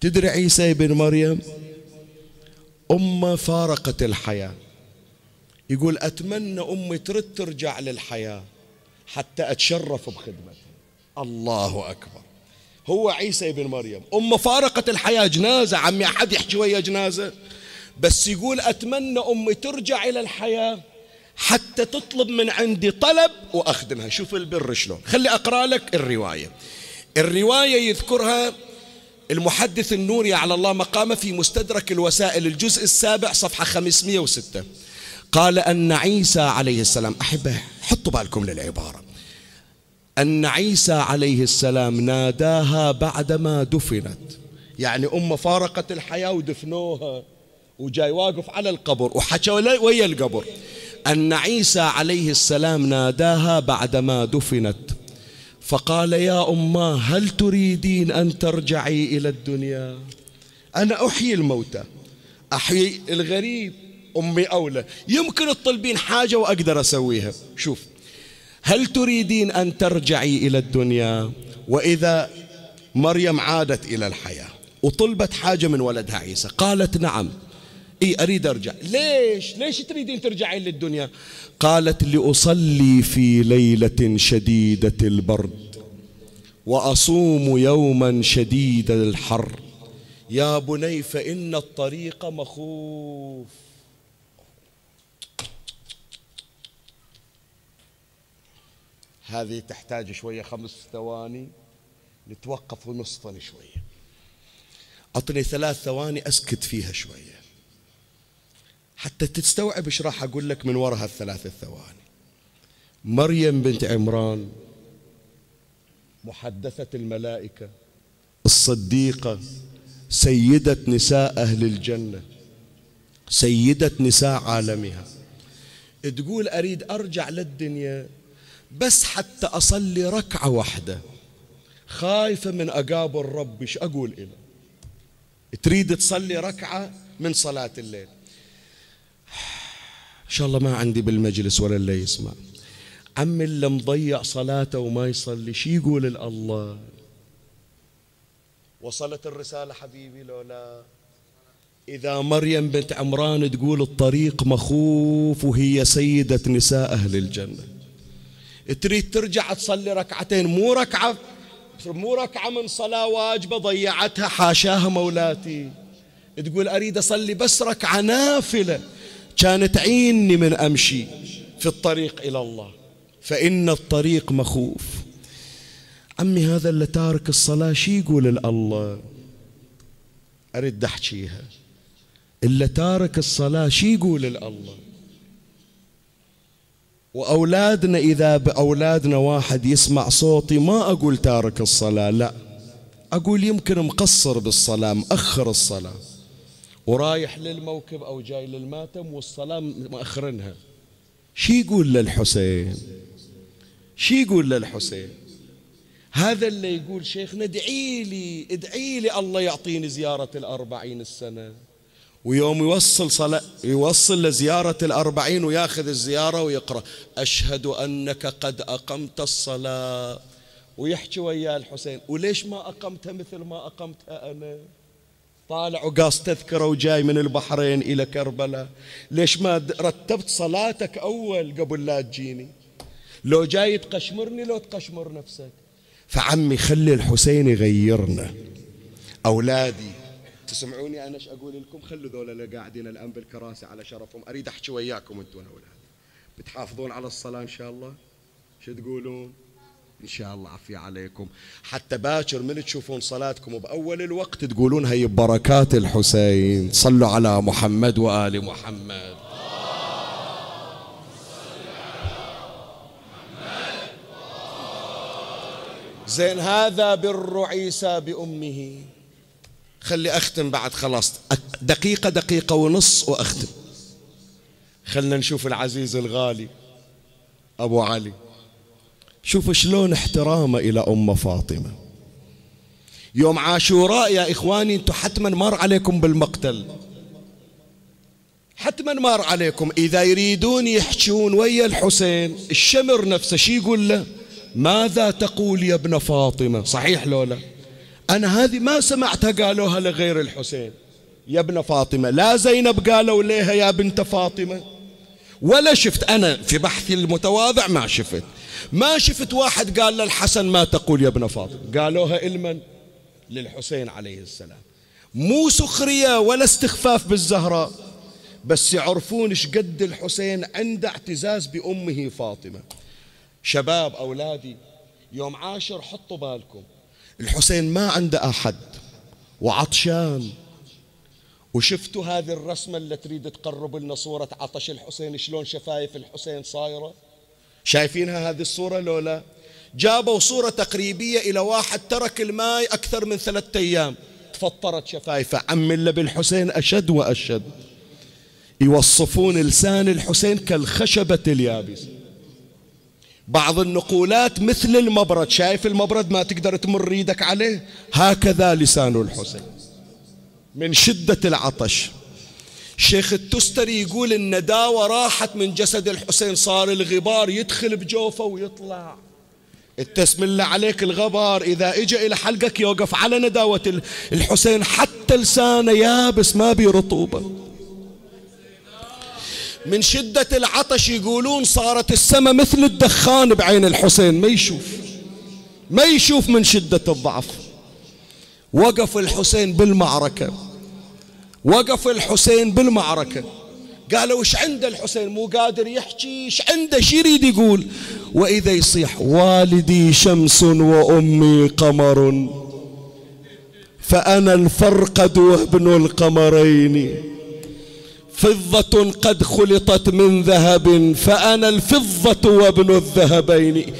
تدري عيسى بن مريم أمه فارقت الحياة، يقول أتمنى أمي ترد ترجع للحياة حتى أتشرف بخدمتها. الله أكبر. هو عيسى بن مريم أمه فارقت الحياة، جنازة، عمي أحد يحكي ويا جنازة، بس يقول أتمنى أمي ترجع إلى الحياة حتى تطلب من عندي طلب وأخدمها. شوف البر شلون. خلي أقرأ لك الرواية يذكرها المحدث النوري على الله مقامه في مستدرك الوسائل الجزء السابع صفحة 506. قال أن عيسى عليه السلام، أحبه حطوا بالكم للعبارة، أن عيسى عليه السلام ناداها بعدما دفنت. يعني أمه فارقت الحياة ودفنوها وجاي واقف على القبر وحكى ويا القبر. أن عيسى عليه السلام ناداها بعدما دفنت فقال يا أمه هل تريدين أن ترجعي إلى الدنيا؟ أنا أحيي الموتى، أحيي الغريب، أمي أولى، يمكن تطلبين حاجة وأقدر أسويها. شوف، هل تريدين أن ترجعي إلى الدنيا؟ وإذا مريم عادت إلى الحياة وطلبت حاجة من ولدها عيسى، قالت نعم، أريد أرجع. ليش تريدين ترجعين للدنيا؟ قالت لأصلي في ليلة شديدة البرد وأصوم يوما شديد الحر يا بني فإن الطريق مخوف. هذه تحتاج شوية 5 ثواني نتوقف ونصطن شوية، أعطني 3 ثواني أسكت فيها شوية حتى تستوعب ايش راح اقول لك من وراء هال3 ثواني. مريم بنت عمران محدثة الملائكة الصديقة سيدة نساء أهل الجنة سيدة نساء عالمها، تقول أريد أرجع للدنيا بس حتى أصلي ركعة واحدة، خايفة من أقابل ربي. إيش أقول له؟ تريد تصلي ركعة من صلاة الليل. إن شاء الله ما عندي بالمجلس ولا اللي يسمع. عم اللي مضيع صلاته وما يصلي شي يقول لله؟ وصلت الرسالة حبيبي لو لا؟ إذا مريم بنت عمران تقول الطريق مخوف وهي سيدة نساء أهل الجنة، تريد ترجع تصلي ركعتين، مو ركعة من صلاة واجبة ضيعتها حاشاها مولاتي. تقول أريد أصلي بس ركعة نافلة كانت تعيني من أمشي في الطريق إلى الله، فإن الطريق مخوف. عمي هذا اللي تارك الصلاة شي يقول لله؟ أريد أحكيها. اللي تارك الصلاة شي يقول لله؟ وأولادنا إذا بأولادنا واحد يسمع صوتي ما أقول تارك الصلاة، لا، أقول يمكن مقصر بالصلاة، مأخر الصلاة، ورايح للموكب أو جاي للماتم والصلاة مأخرنها. شي يقول للحسين؟ شي يقول للحسين؟ هذا اللي يقول شيخنا ادعي لي ادعي لي الله يعطيني زيارة الأربعين السنة، ويوم يوصل لزيارة الأربعين وياخذ الزيارة ويقرأ أشهد أنك قد أقمت الصلاة، ويحكي وياه الحسين وليش ما أقمتها مثل ما أقمتها أنا؟ طالع وقاص تذكرة وجاي من البحرين إلى كربلاء، ليش ما رتبت صلاتك أول قبل لا تجيني؟ لو جاي تقشمرني لو تقشمر نفسك. فعمي خلي الحسين يغيرنا. أولادي تسمعوني أنا إيش أقول لكم؟ خلوا ذولا اللي قاعدين الآن بالكراسي على شرفهم، أريد أحكي وياكم أنتم أولاد. بتحافظون على الصلاة إن شاء الله؟ شو تقولون؟ إن شاء الله عافية عليكم. حتى باكر من تشوفون صلاتكم بأول الوقت تقولون هي ببركات الحسين، صلوا على محمد وآل محمد. زين، هذا بر عيسى بأمه. خلي أختم بعد، خلاص دقيقة دقيقة ونص وأختم. خلنا نشوف العزيز الغالي أبو علي، شوف شلون احترامه إلى أم فاطمة. يوم عاشوراء يا إخواني أنتم حتما مار عليكم بالمقتل، حتما مار عليكم. إذا يريدون يحجون ويا الحسين الشمر نفسه شي يقول له؟ ماذا تقول يا ابن فاطمة؟ صحيح لولا؟ أنا هذه ما سمعتها قالوها لغير الحسين يا ابن فاطمة، لا زينب قالوا ليها يا بنت فاطمة، ولا شفت أنا في بحثي المتواضع ما شفت واحد قال للحسن ما تقول يا ابن فاطمة، قالوها إلمن؟ للحسين عليه السلام. مو سخرية ولا استخفاف بالزهراء، بس يعرفون إيش قد الحسين عنده اعتزاز بأمه فاطمة. شباب أولادي يوم عاشر حطوا بالكم، الحسين ما عنده أحد وعطشان. وشفتوا هذه الرسمة اللي تريد تقرب لنا صورة عطش الحسين شلون شفايف الحسين صايرة؟ شايفينها هذه الصورة لولا؟ جابوا صورة تقريبية إلى واحد ترك الماء أكثر من 3 أيام تفطرت شفايفه. عم اللي بالحسين أشد وأشد، يوصفون لسان الحسين كالخشبة اليابسة. بعض النقولات مثل المبرد، شايف المبرد ما تقدر تمر ايدك عليه، هكذا لسان الحسين من شدة العطش. شيخ التستري يقول النداوة راحت من جسد الحسين، صار الغبار يدخل بجوفه ويطلع. اتسم الله عليك الغبار إذا إجا إلى حلقك يوقف على نداوة الحسين، حتى لسانه يابس ما بيه رطوبة من شدة العطش. يقولون صارت السماء مثل الدخان بعين الحسين، ما يشوف من شدة الضعف. وقف الحسين بالمعركة، وقف الحسين بالمعركة. قالوا ايش عنده الحسين؟ مو قادر يحكي، ايش عنده؟ شي يريد يقول؟ وإذا يصيح والدي شمس وأمي قمر فأنا الفرقد وابن القمرين، فضة قد خلطت من ذهب فأنا الفضة وابن الذهبين.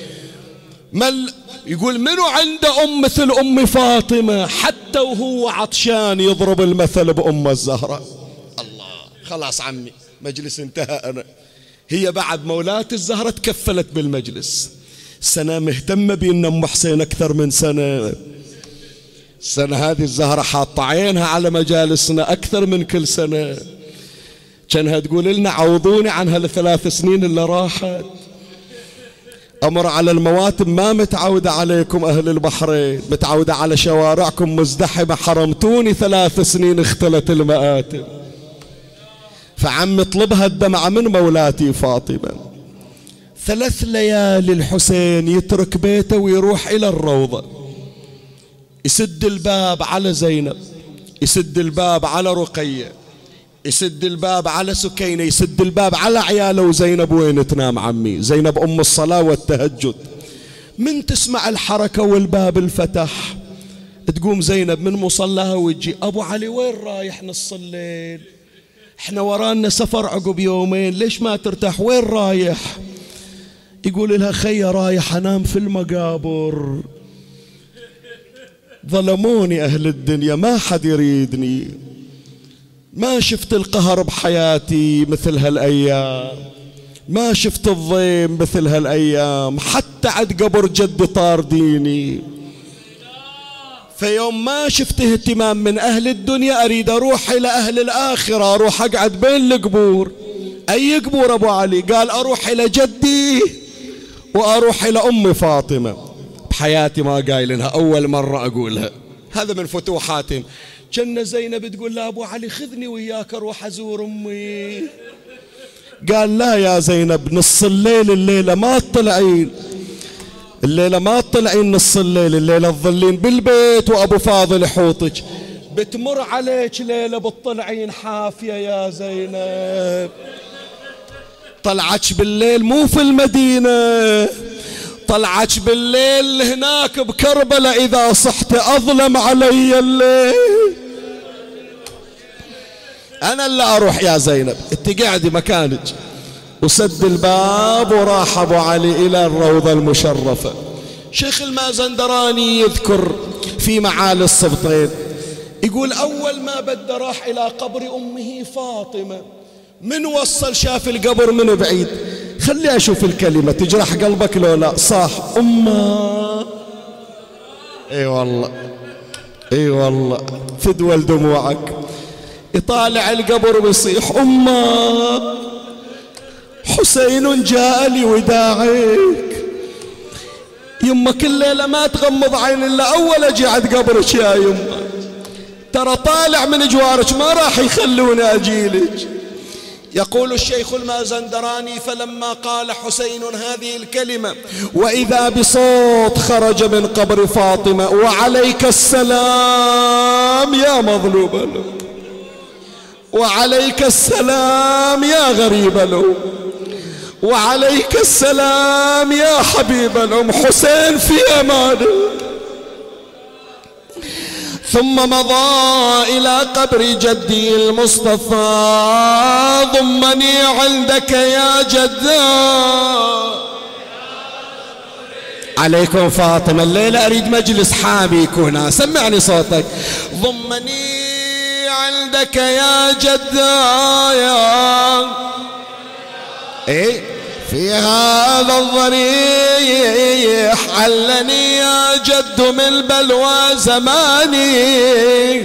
يقول منو عنده أم مثل أم فاطمة حتى وهو عطشان يضرب المثل بأم الزهراء؟ الله، خلاص عمي مجلس انتهى. أنا هي بعد مولات الزهرة تكفلت بالمجلس. سنة مهتمة بأن أم حسين أكثر من سنة. السنة هذه الزهرة حاطة عينها على مجالسنا أكثر من كل سنة. كانها تقول لنا عوضوني عن هالثلاث سنين اللي راحت. أمر على المواتم ما متعودة عليكم أهل البحرين، متعودة على شوارعكم مزدحمة، حرمتوني 3 سنين اختلت المآتم. فعم اطلبها الدمعة من مولاتي فاطمة. 3 ليالي الحسين يترك بيته ويروح إلى الروضة، يسد الباب على زينب، يسد الباب على رقية، يسد الباب على سكينة، يسد الباب على عياله. وزينب وين تنام عمي؟ زينب أم الصلاة والتهجد. من تسمع الحركة والباب الفتح تقوم زينب من مصلاها وتجي. أبو علي وين رايح نص الليل؟ احنا ورانا سفر عقب يومين، ليش ما ترتاح؟ وين رايح؟ يقول لها خي رايح أنام في المقابر، ظلموني أهل الدنيا، ما حد يريدني، ما شفت القهر بحياتي مثل هالأيام، ما شفت الضيم مثل هالأيام، حتى عد قبر جدي طارديني. فيوم ما شفت اهتمام من أهل الدنيا أريد أروح إلى أهل الآخرة، أروح أقعد بين القبور. أي قبور أبو علي؟ قال أروح إلى جدي وأروح إلى أمي فاطمة. بحياتي ما قايلنها، أول مرة أقولها، هذا من فتوحاتهم. كنا زينب تقول لا أبو علي خذني وياك أروح أزور أمي. قال لا يا زينب، نص الليل الليلة ما تطلعين، الليلة ما تطلعين نص الليل، الليلة تظلين بالبيت وأبو فاضل حوطك، بتمر عليك ليلة بتطلعين حافية يا زينب. طلعتش بالليل مو في المدينة، طلعتش بالليل هناك بكربلة. إذا صحت أظلم علي الليل، أنا اللي أروح يا زينب، أنت قاعدي مكانك. وسد الباب وراح أبو علي إلى الروضة المشرفة. شيخ المازندراني يذكر في معالي السبطين يقول أول ما بدأ راح إلى قبر أمه فاطمة، من وصل شاف القبر من بعيد. خلي أشوف الكلمة تجرح قلبك لو لا. صاح أمه. اي والله، اي والله، تدول دموعك. يطالع القبر ويصيح أمه حسين جاء لوداعك. يما كل ليلة ما تغمض عين إلا أول أجي عند قبرك يا يما، ترى طالع من جوارك ما راح يخلوني أجيلك. يقول الشيخ المازندراني فلما قال حسين هذه الكلمة وإذا بصوت خرج من قبر فاطمة وعليك السلام يا مظلوم له، وعليك السلام يا غريب له، وعليك السلام يا حبيب الأم، حسين في أمان. ثم مضى إلى قبر جدي المصطفى، ضمني عندك يا جدّا. عليكم فاطمة، الليلة أريد مجلس حامي يكون هنا، سمعني صوتك. ضمني عندك يا جدّا يا إيه في هذا الضريح، علني يا جد من بلوى زماني،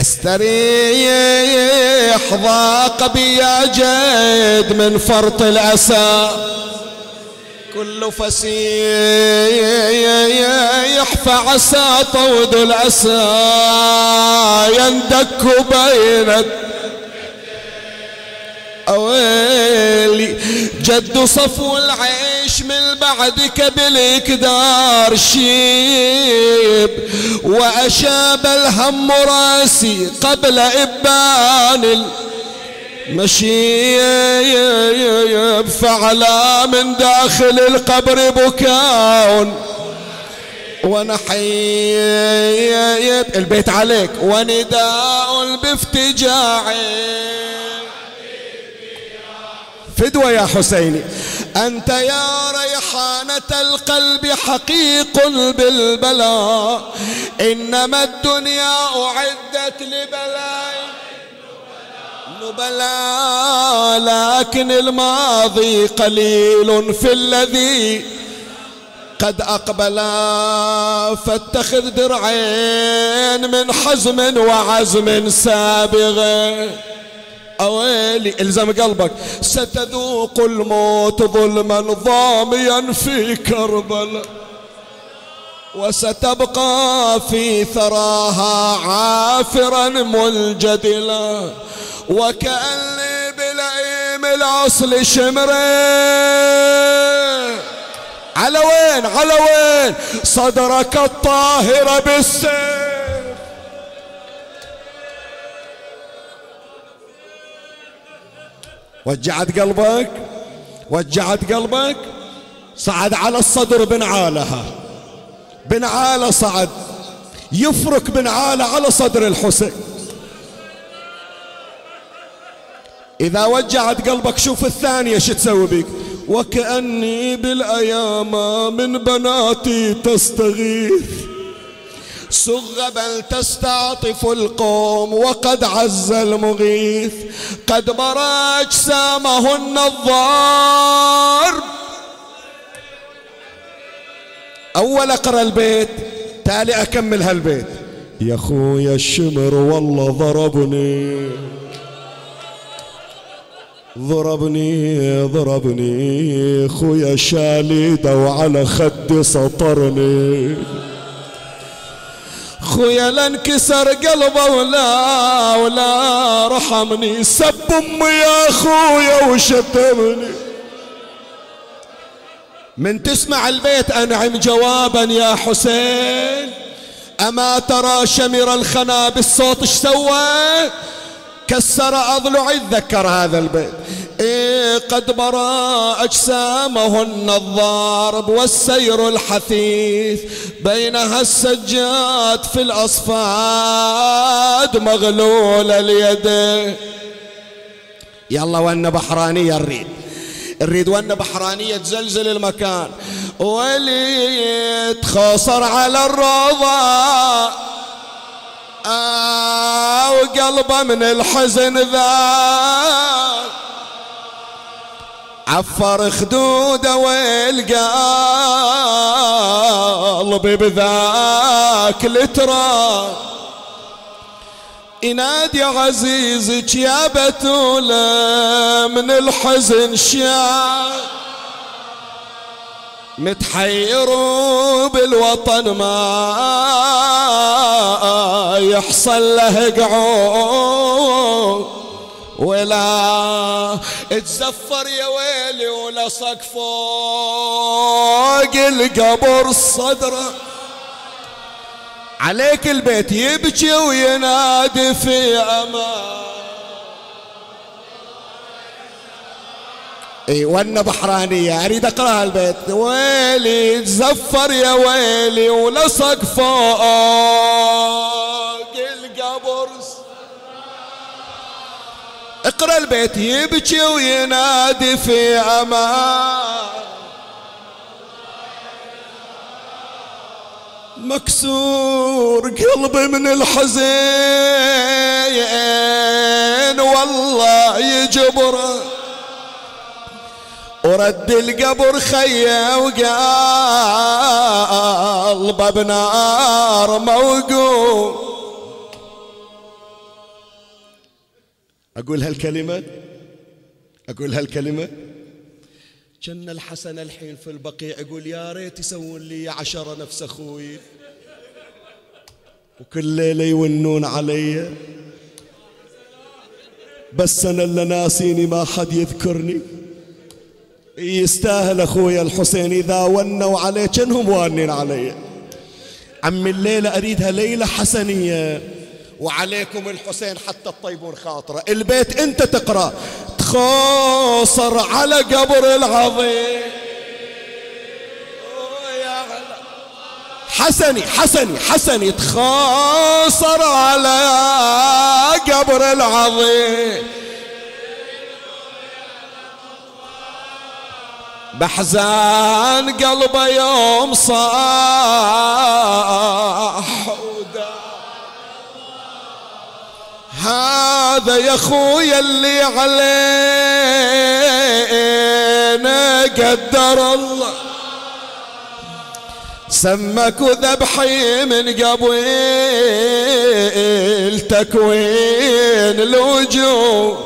استريح ضاق بي يا جد من فرط الأسى، كل فسيح فعسى طود الأسى يندك بينك. أويلي جد صفو العيش من بعدك بالإكدار شيب، وأشاب الهم راسي قبل إبان المشيب، فعلى من داخل القبر بكاء ونحيب البيت عليك ونداء بافتجاع. فدوى يا حسيني، أنت يا ريحانة القلب حقيق بالبلاء، إنما الدنيا أعدت لبلاء بلى لكن الماضي قليل في الذي قد أقبلا، فاتخذ درعين من حزم وعزم سابغ. أويلي الزم قلبك، ستذوق الموت ظلما ضاميا في كربلاء، وستبقى في ثراها عافرا ملجدلا، وكأن لي بلئيم الأصل شمرين. على وين؟ على وين؟ صدرك الطاهر بالسيف. وجعت قلبك، وجعت قلبك، صعد على الصدر بنعالها، بنعاله صعد يفرك بنعاله على صدر الحسين. إذا وجعت قلبك شوف الثانية شو تسوي بيك. وكأني بالأيام من بناتي تستغيث، صغ بل تستعطف القوم وقد عز المغيث، قد برى أجسامهن الضارب. أول أقرأ البيت تالي أكمل هالبيت. يا خويا الشمر والله ضربني ضربني ضربني، خويا شاليده وعلى خدي سطرني، خويا لا انكسر قلبه ولا رحمني، سب امي يا خويا وشتمني. من تسمع البيت انعم جوابا يا حسين. اما ترى شمر الخنا بالصوت ايش سوى؟ كسر أضلعي. اتذكر هذا البيت. إيه قد برا أجسامهن الضارب والسير الحثيث، بينها السجات في الأصفاد مغلول اليد. يلا وانا بحرانية نريد، نريد وانا بحرانية تزلزل المكان. وليت خاصر على الروضة وقلبه من الحزن ذاك، عفر خدوده والقلب بذاك التراب. ينادي عزيزك يا بتوله من الحزن شاك، متحير بالوطن ما يحصل له قعود، ولا تزفر يا ويلي ولصق فوق القبر صدره. عليك البيت يبكي وينادي في امان. اي وانا بحرانية اريد اقراها البيت. ويلي تزفر يا ويلي ولصق فوق القبر. اقرا البيت يبكي وينادي في امان، مكسور قلبي من الحزين والله يجبره، ورد القبر خيا وقلبه بنار موقوف. اقول هالكلمه، اقول هالكلمه كان الحسن الحين في البقيع يقول يا ريت يسوون لي 10 نفس اخوي، وكل ليله يونون علي، بس انا اللي ناسيني ما حد يذكرني. يستاهل اخويا الحسين اذا ونوا عليه كأنهم وانين عليه. عمي الليله اريدها ليله حسنيه، وعليكم الحسين حتى تطيبون خاطره. البيت انت تقرا، تخاصر على قبر العظيم. حسني حسني حسني، تخاصر على قبر العظيم، بحزان قلبه يوم صاح ودا. هذا يا خويا اللي علينا قدر الله، سمك وذبحي من قبل تكوين الوجوه،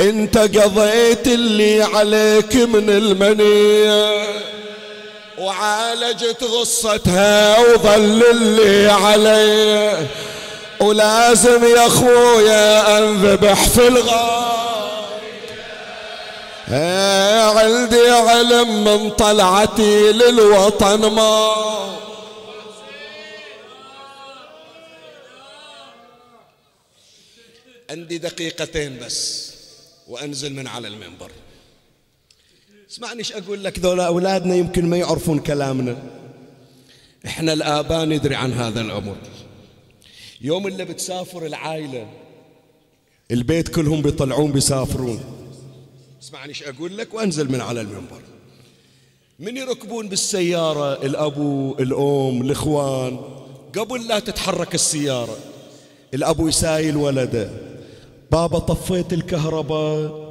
انت قضيت اللي عليك من المنية وعالجت غصتها وظل اللي علي، ولازم يا اخويا انذبح في الغاية. عندي علم من طلعتي للوطن ما عندي دقيقتين بس وأنزل من على المنبر. اسمعني ايش أقول لك، ذولا أولادنا يمكن ما يعرفون كلامنا، إحنا الآباء ندري عن هذا الأمر. يوم اللي بتسافر العائلة البيت كلهم بيطلعون بيسافرون، اسمعني ايش أقول لك وأنزل من على المنبر. من يركبون بالسيارة الأبو الأم الإخوان، قبل لا تتحرك السيارة الأبو يسائل ولده بابا طفيت الكهرباء؟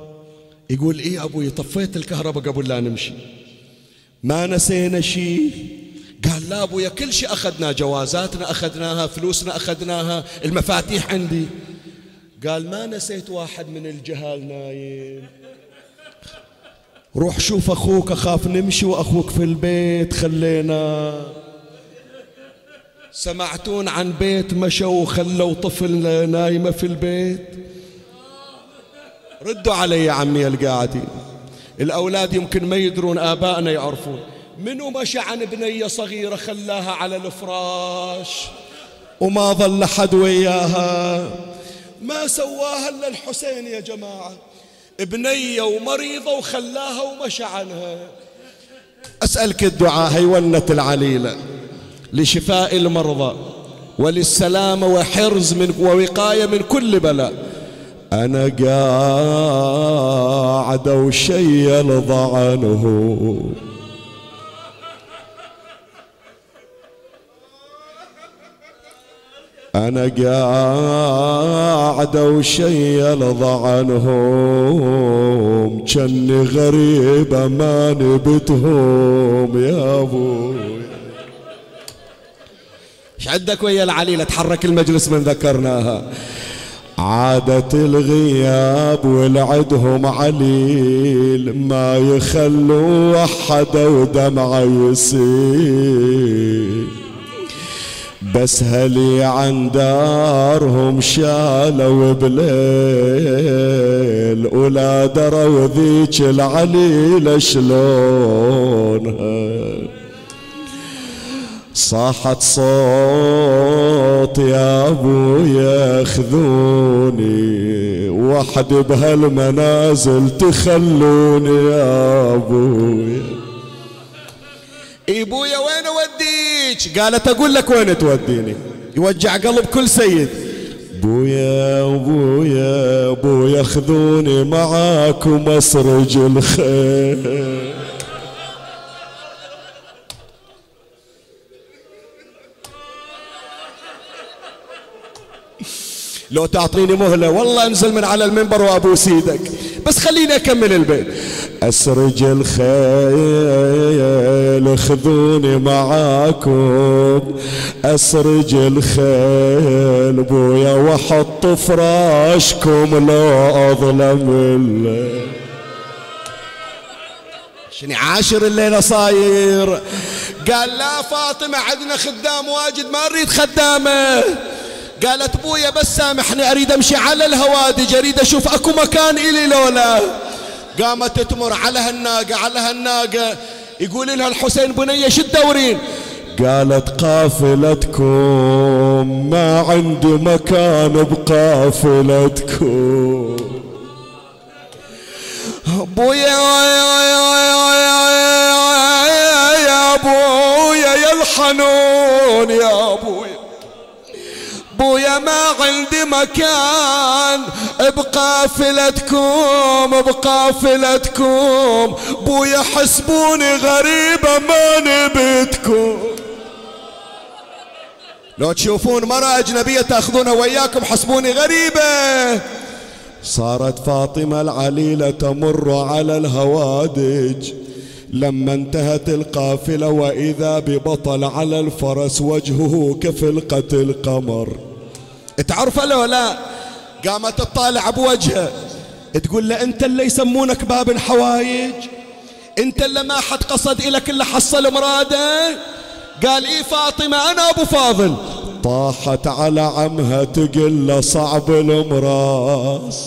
يقول ايه ابوي طفيت الكهرباء قبل لا نمشي. ما نسينا شيء؟ قال لا ابويا كل شيء اخذناه، جوازاتنا اخذناها، فلوسنا اخذناها، المفاتيح عندي. قال ما نسيت واحد من الجهال نايم، روح شوف اخوك اخاف نمشي واخوك في البيت خليناه. سمعتون عن بيت مشوا وخلوا طفل نايمه في البيت؟ ردوا علي يا عمي القاعدين. الاولاد يمكن ما يدرون، ابائنا يعرفون. منو مشى عن بنيه صغيره خلاها على الفراش وما ظل حد وياها؟ ما سواها الا الحسين يا جماعه، بنيه ومريضه وخلاها ومشى عنها. اسالك الدعاء هيونة العليله لشفاء المرضى وللسلامة وحرز من ووقاية من كل بلاء. أنا قاعد وشي لضع عنه، أنا قاعد وشي لضع عنهم، جني غريبة ما نبتهم يا أبوي. ايش عندك ويا العليلة؟ تحرك المجلس من ذكرناها. عادة الغياب والعدهم عليل، ما يخلوا وحد ودمعه يسيل، بس هلي عن دارهم شالوا بليل، ولا دروا ذيك العليلة شلونها. صاحت صوت يا ابويا خذوني، وحد بهالمنازل تخلوني يا ابويا. ابويا وين اوديك؟ قالت اقول لك وين توديني، يوجع قلب كل سيد. ابويا ابويا ابويا خذوني معاكم اسرج الخير. لو تعطيني مهلة والله انزل من على المنبر وابوس ايدك، بس خليني اكمل البيت. اسرج الخيل خذوني معاكم، اسرج الخيل بويا وحط فراشكم لو اظلم الليل. شني عاشر الليلة صاير؟ قال لا فاطمة عندنا خدام واجد ما نريد خدامة. قالت بويا بس سامحني اريد امشي على الهوادج، اريد اشوف اكو مكان الي لولا. قامت تمر على هالناقه على هالناقه، يقول لها الحسين بنيه شو تدورين؟ قالت قافلتكم، ما عندي مكان بقافلتكم. بويا يا بويا يا الحنون يا بويا، بويا ما عندي مكان بقافلتكم بقافلتكم، بويا حسبوني غريبة ما نبتكم. لو تشوفون مرأة أجنبية تأخذونها وياكم حسبوني غريبة. صارت فاطمة العليلة تمر على الهوادج، لما انتهت القافلة وإذا ببطل على الفرس وجهه كفلقة القمر. تعرفه لو لا؟ قامت تطالع بوجهه تقول له أنت اللي يسمونك باب الحوايج؟ أنت اللي ما حد قصد إلك إلا حصل مراده؟ قال إيه فاطمة أنا أبو فاضل. طاحت على عمها تقول له صعب المراس،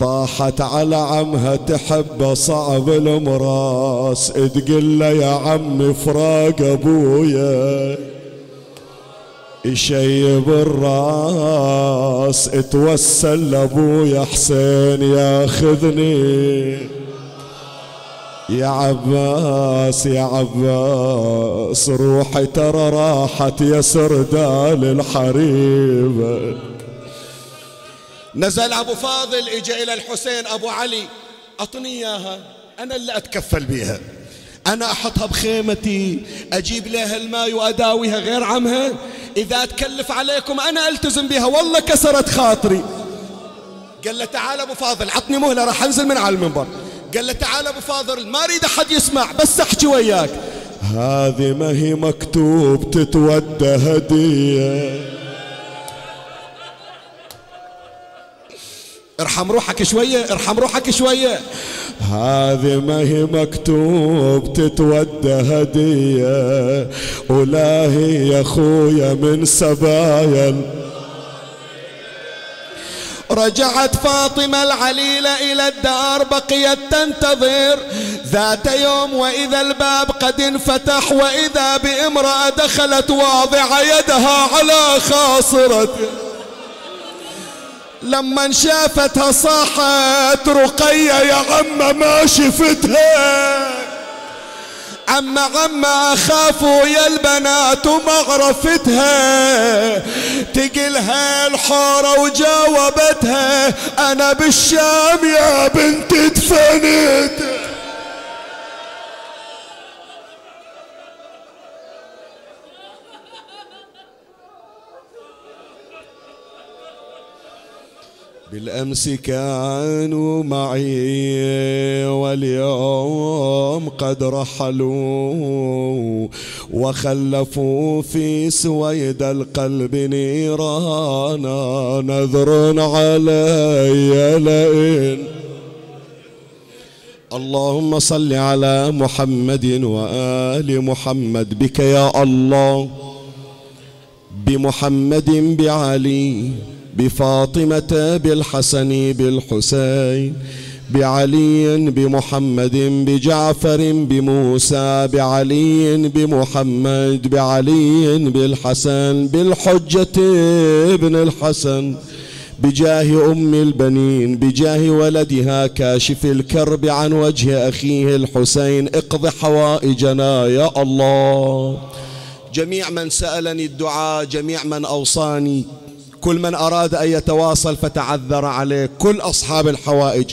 طاحت على عمها تحبه صعب المراس، تقول له يا عمي فراق أبويا يشيب الراس، اتوسل لأبويا حسين ياخذني يا عباس يا عباس، روحي ترى راحت يا سردال الحريبة. نزل أبو فاضل إجا إلى الحسين، أبو علي أعطني إياها أنا اللي أتكفل بيها، أنا أحطها بخيمتي، أجيب لها الماء وأداويها غير عمها، إذا أتكلف عليكم أنا ألتزم بها، والله كسرت خاطري. قال له تعال أبو فاضل عطني مهلة راح أنزل من على المنبر. قال له تعال أبو فاضل ما أريد أحد يسمع بس أحكي وياك. هذه ما هي مكتوب تتودى هدية. ارحم روحك شوية ارحم روحك شوية. هذه ما هي مكتوب تتودى هدية، ولا هي يا خويا من سبايا. رجعت فاطمة العليلة إلى الدار، بقيت تنتظر. ذات يوم وإذا الباب قد انفتح، وإذا بامرأة دخلت واضعة يدها على خاصرته. لما شافتها صاحت رقية يا عمة ما شفتها، عمة أخافوا يا البنات ومعرفتها. تقلها الحورة وجاوبتها أنا بالشام يا بنت دفنت. بالأمس كانوا معي واليوم قد رحلوا، وخلفوا في سويد القلب نيرانا، نذر علي لئن. اللهم صل على محمد وآل محمد، بك يا الله، بمحمد بعلي بفاطمة بالحسن بالحسين بعلي بمحمد بجعفر بموسى بعلي بمحمد بعلي بالحسن بالحجة ابن الحسن بجاه أم البنين بجاه ولدها كاشف الكرب عن وجه أخيه الحسين. اقض حوائجنا يا الله. جميع من سألني الدعاء، جميع من أوصاني، كل من أراد أن يتواصل فتعذر عليه، كل أصحاب الحوائج.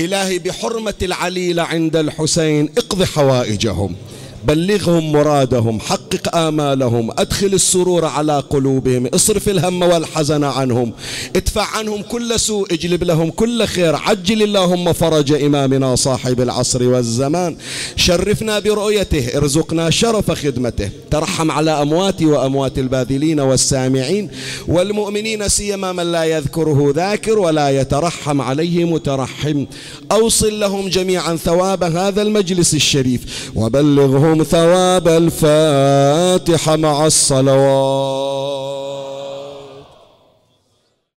إلهي بحرمة العليلة عند الحسين اقض حوائجهم، بلغهم مرادهم، حقق آمالهم، أدخل السرور على قلوبهم، اصرف الهم والحزن عنهم، ادفع عنهم كل سوء، اجلب لهم كل خير. عجل اللهم فرج إمامنا صاحب العصر والزمان، شرفنا برؤيته، ارزقنا شرف خدمته. ترحم على أمواتي وأموات الباذلين والسامعين والمؤمنين، سيما من لا يذكره ذاكر ولا يترحم عليه مترحم. أوصل لهم جميعا ثواب هذا المجلس الشريف، وبلغهم ثواب الفاتحة مع الصلوات.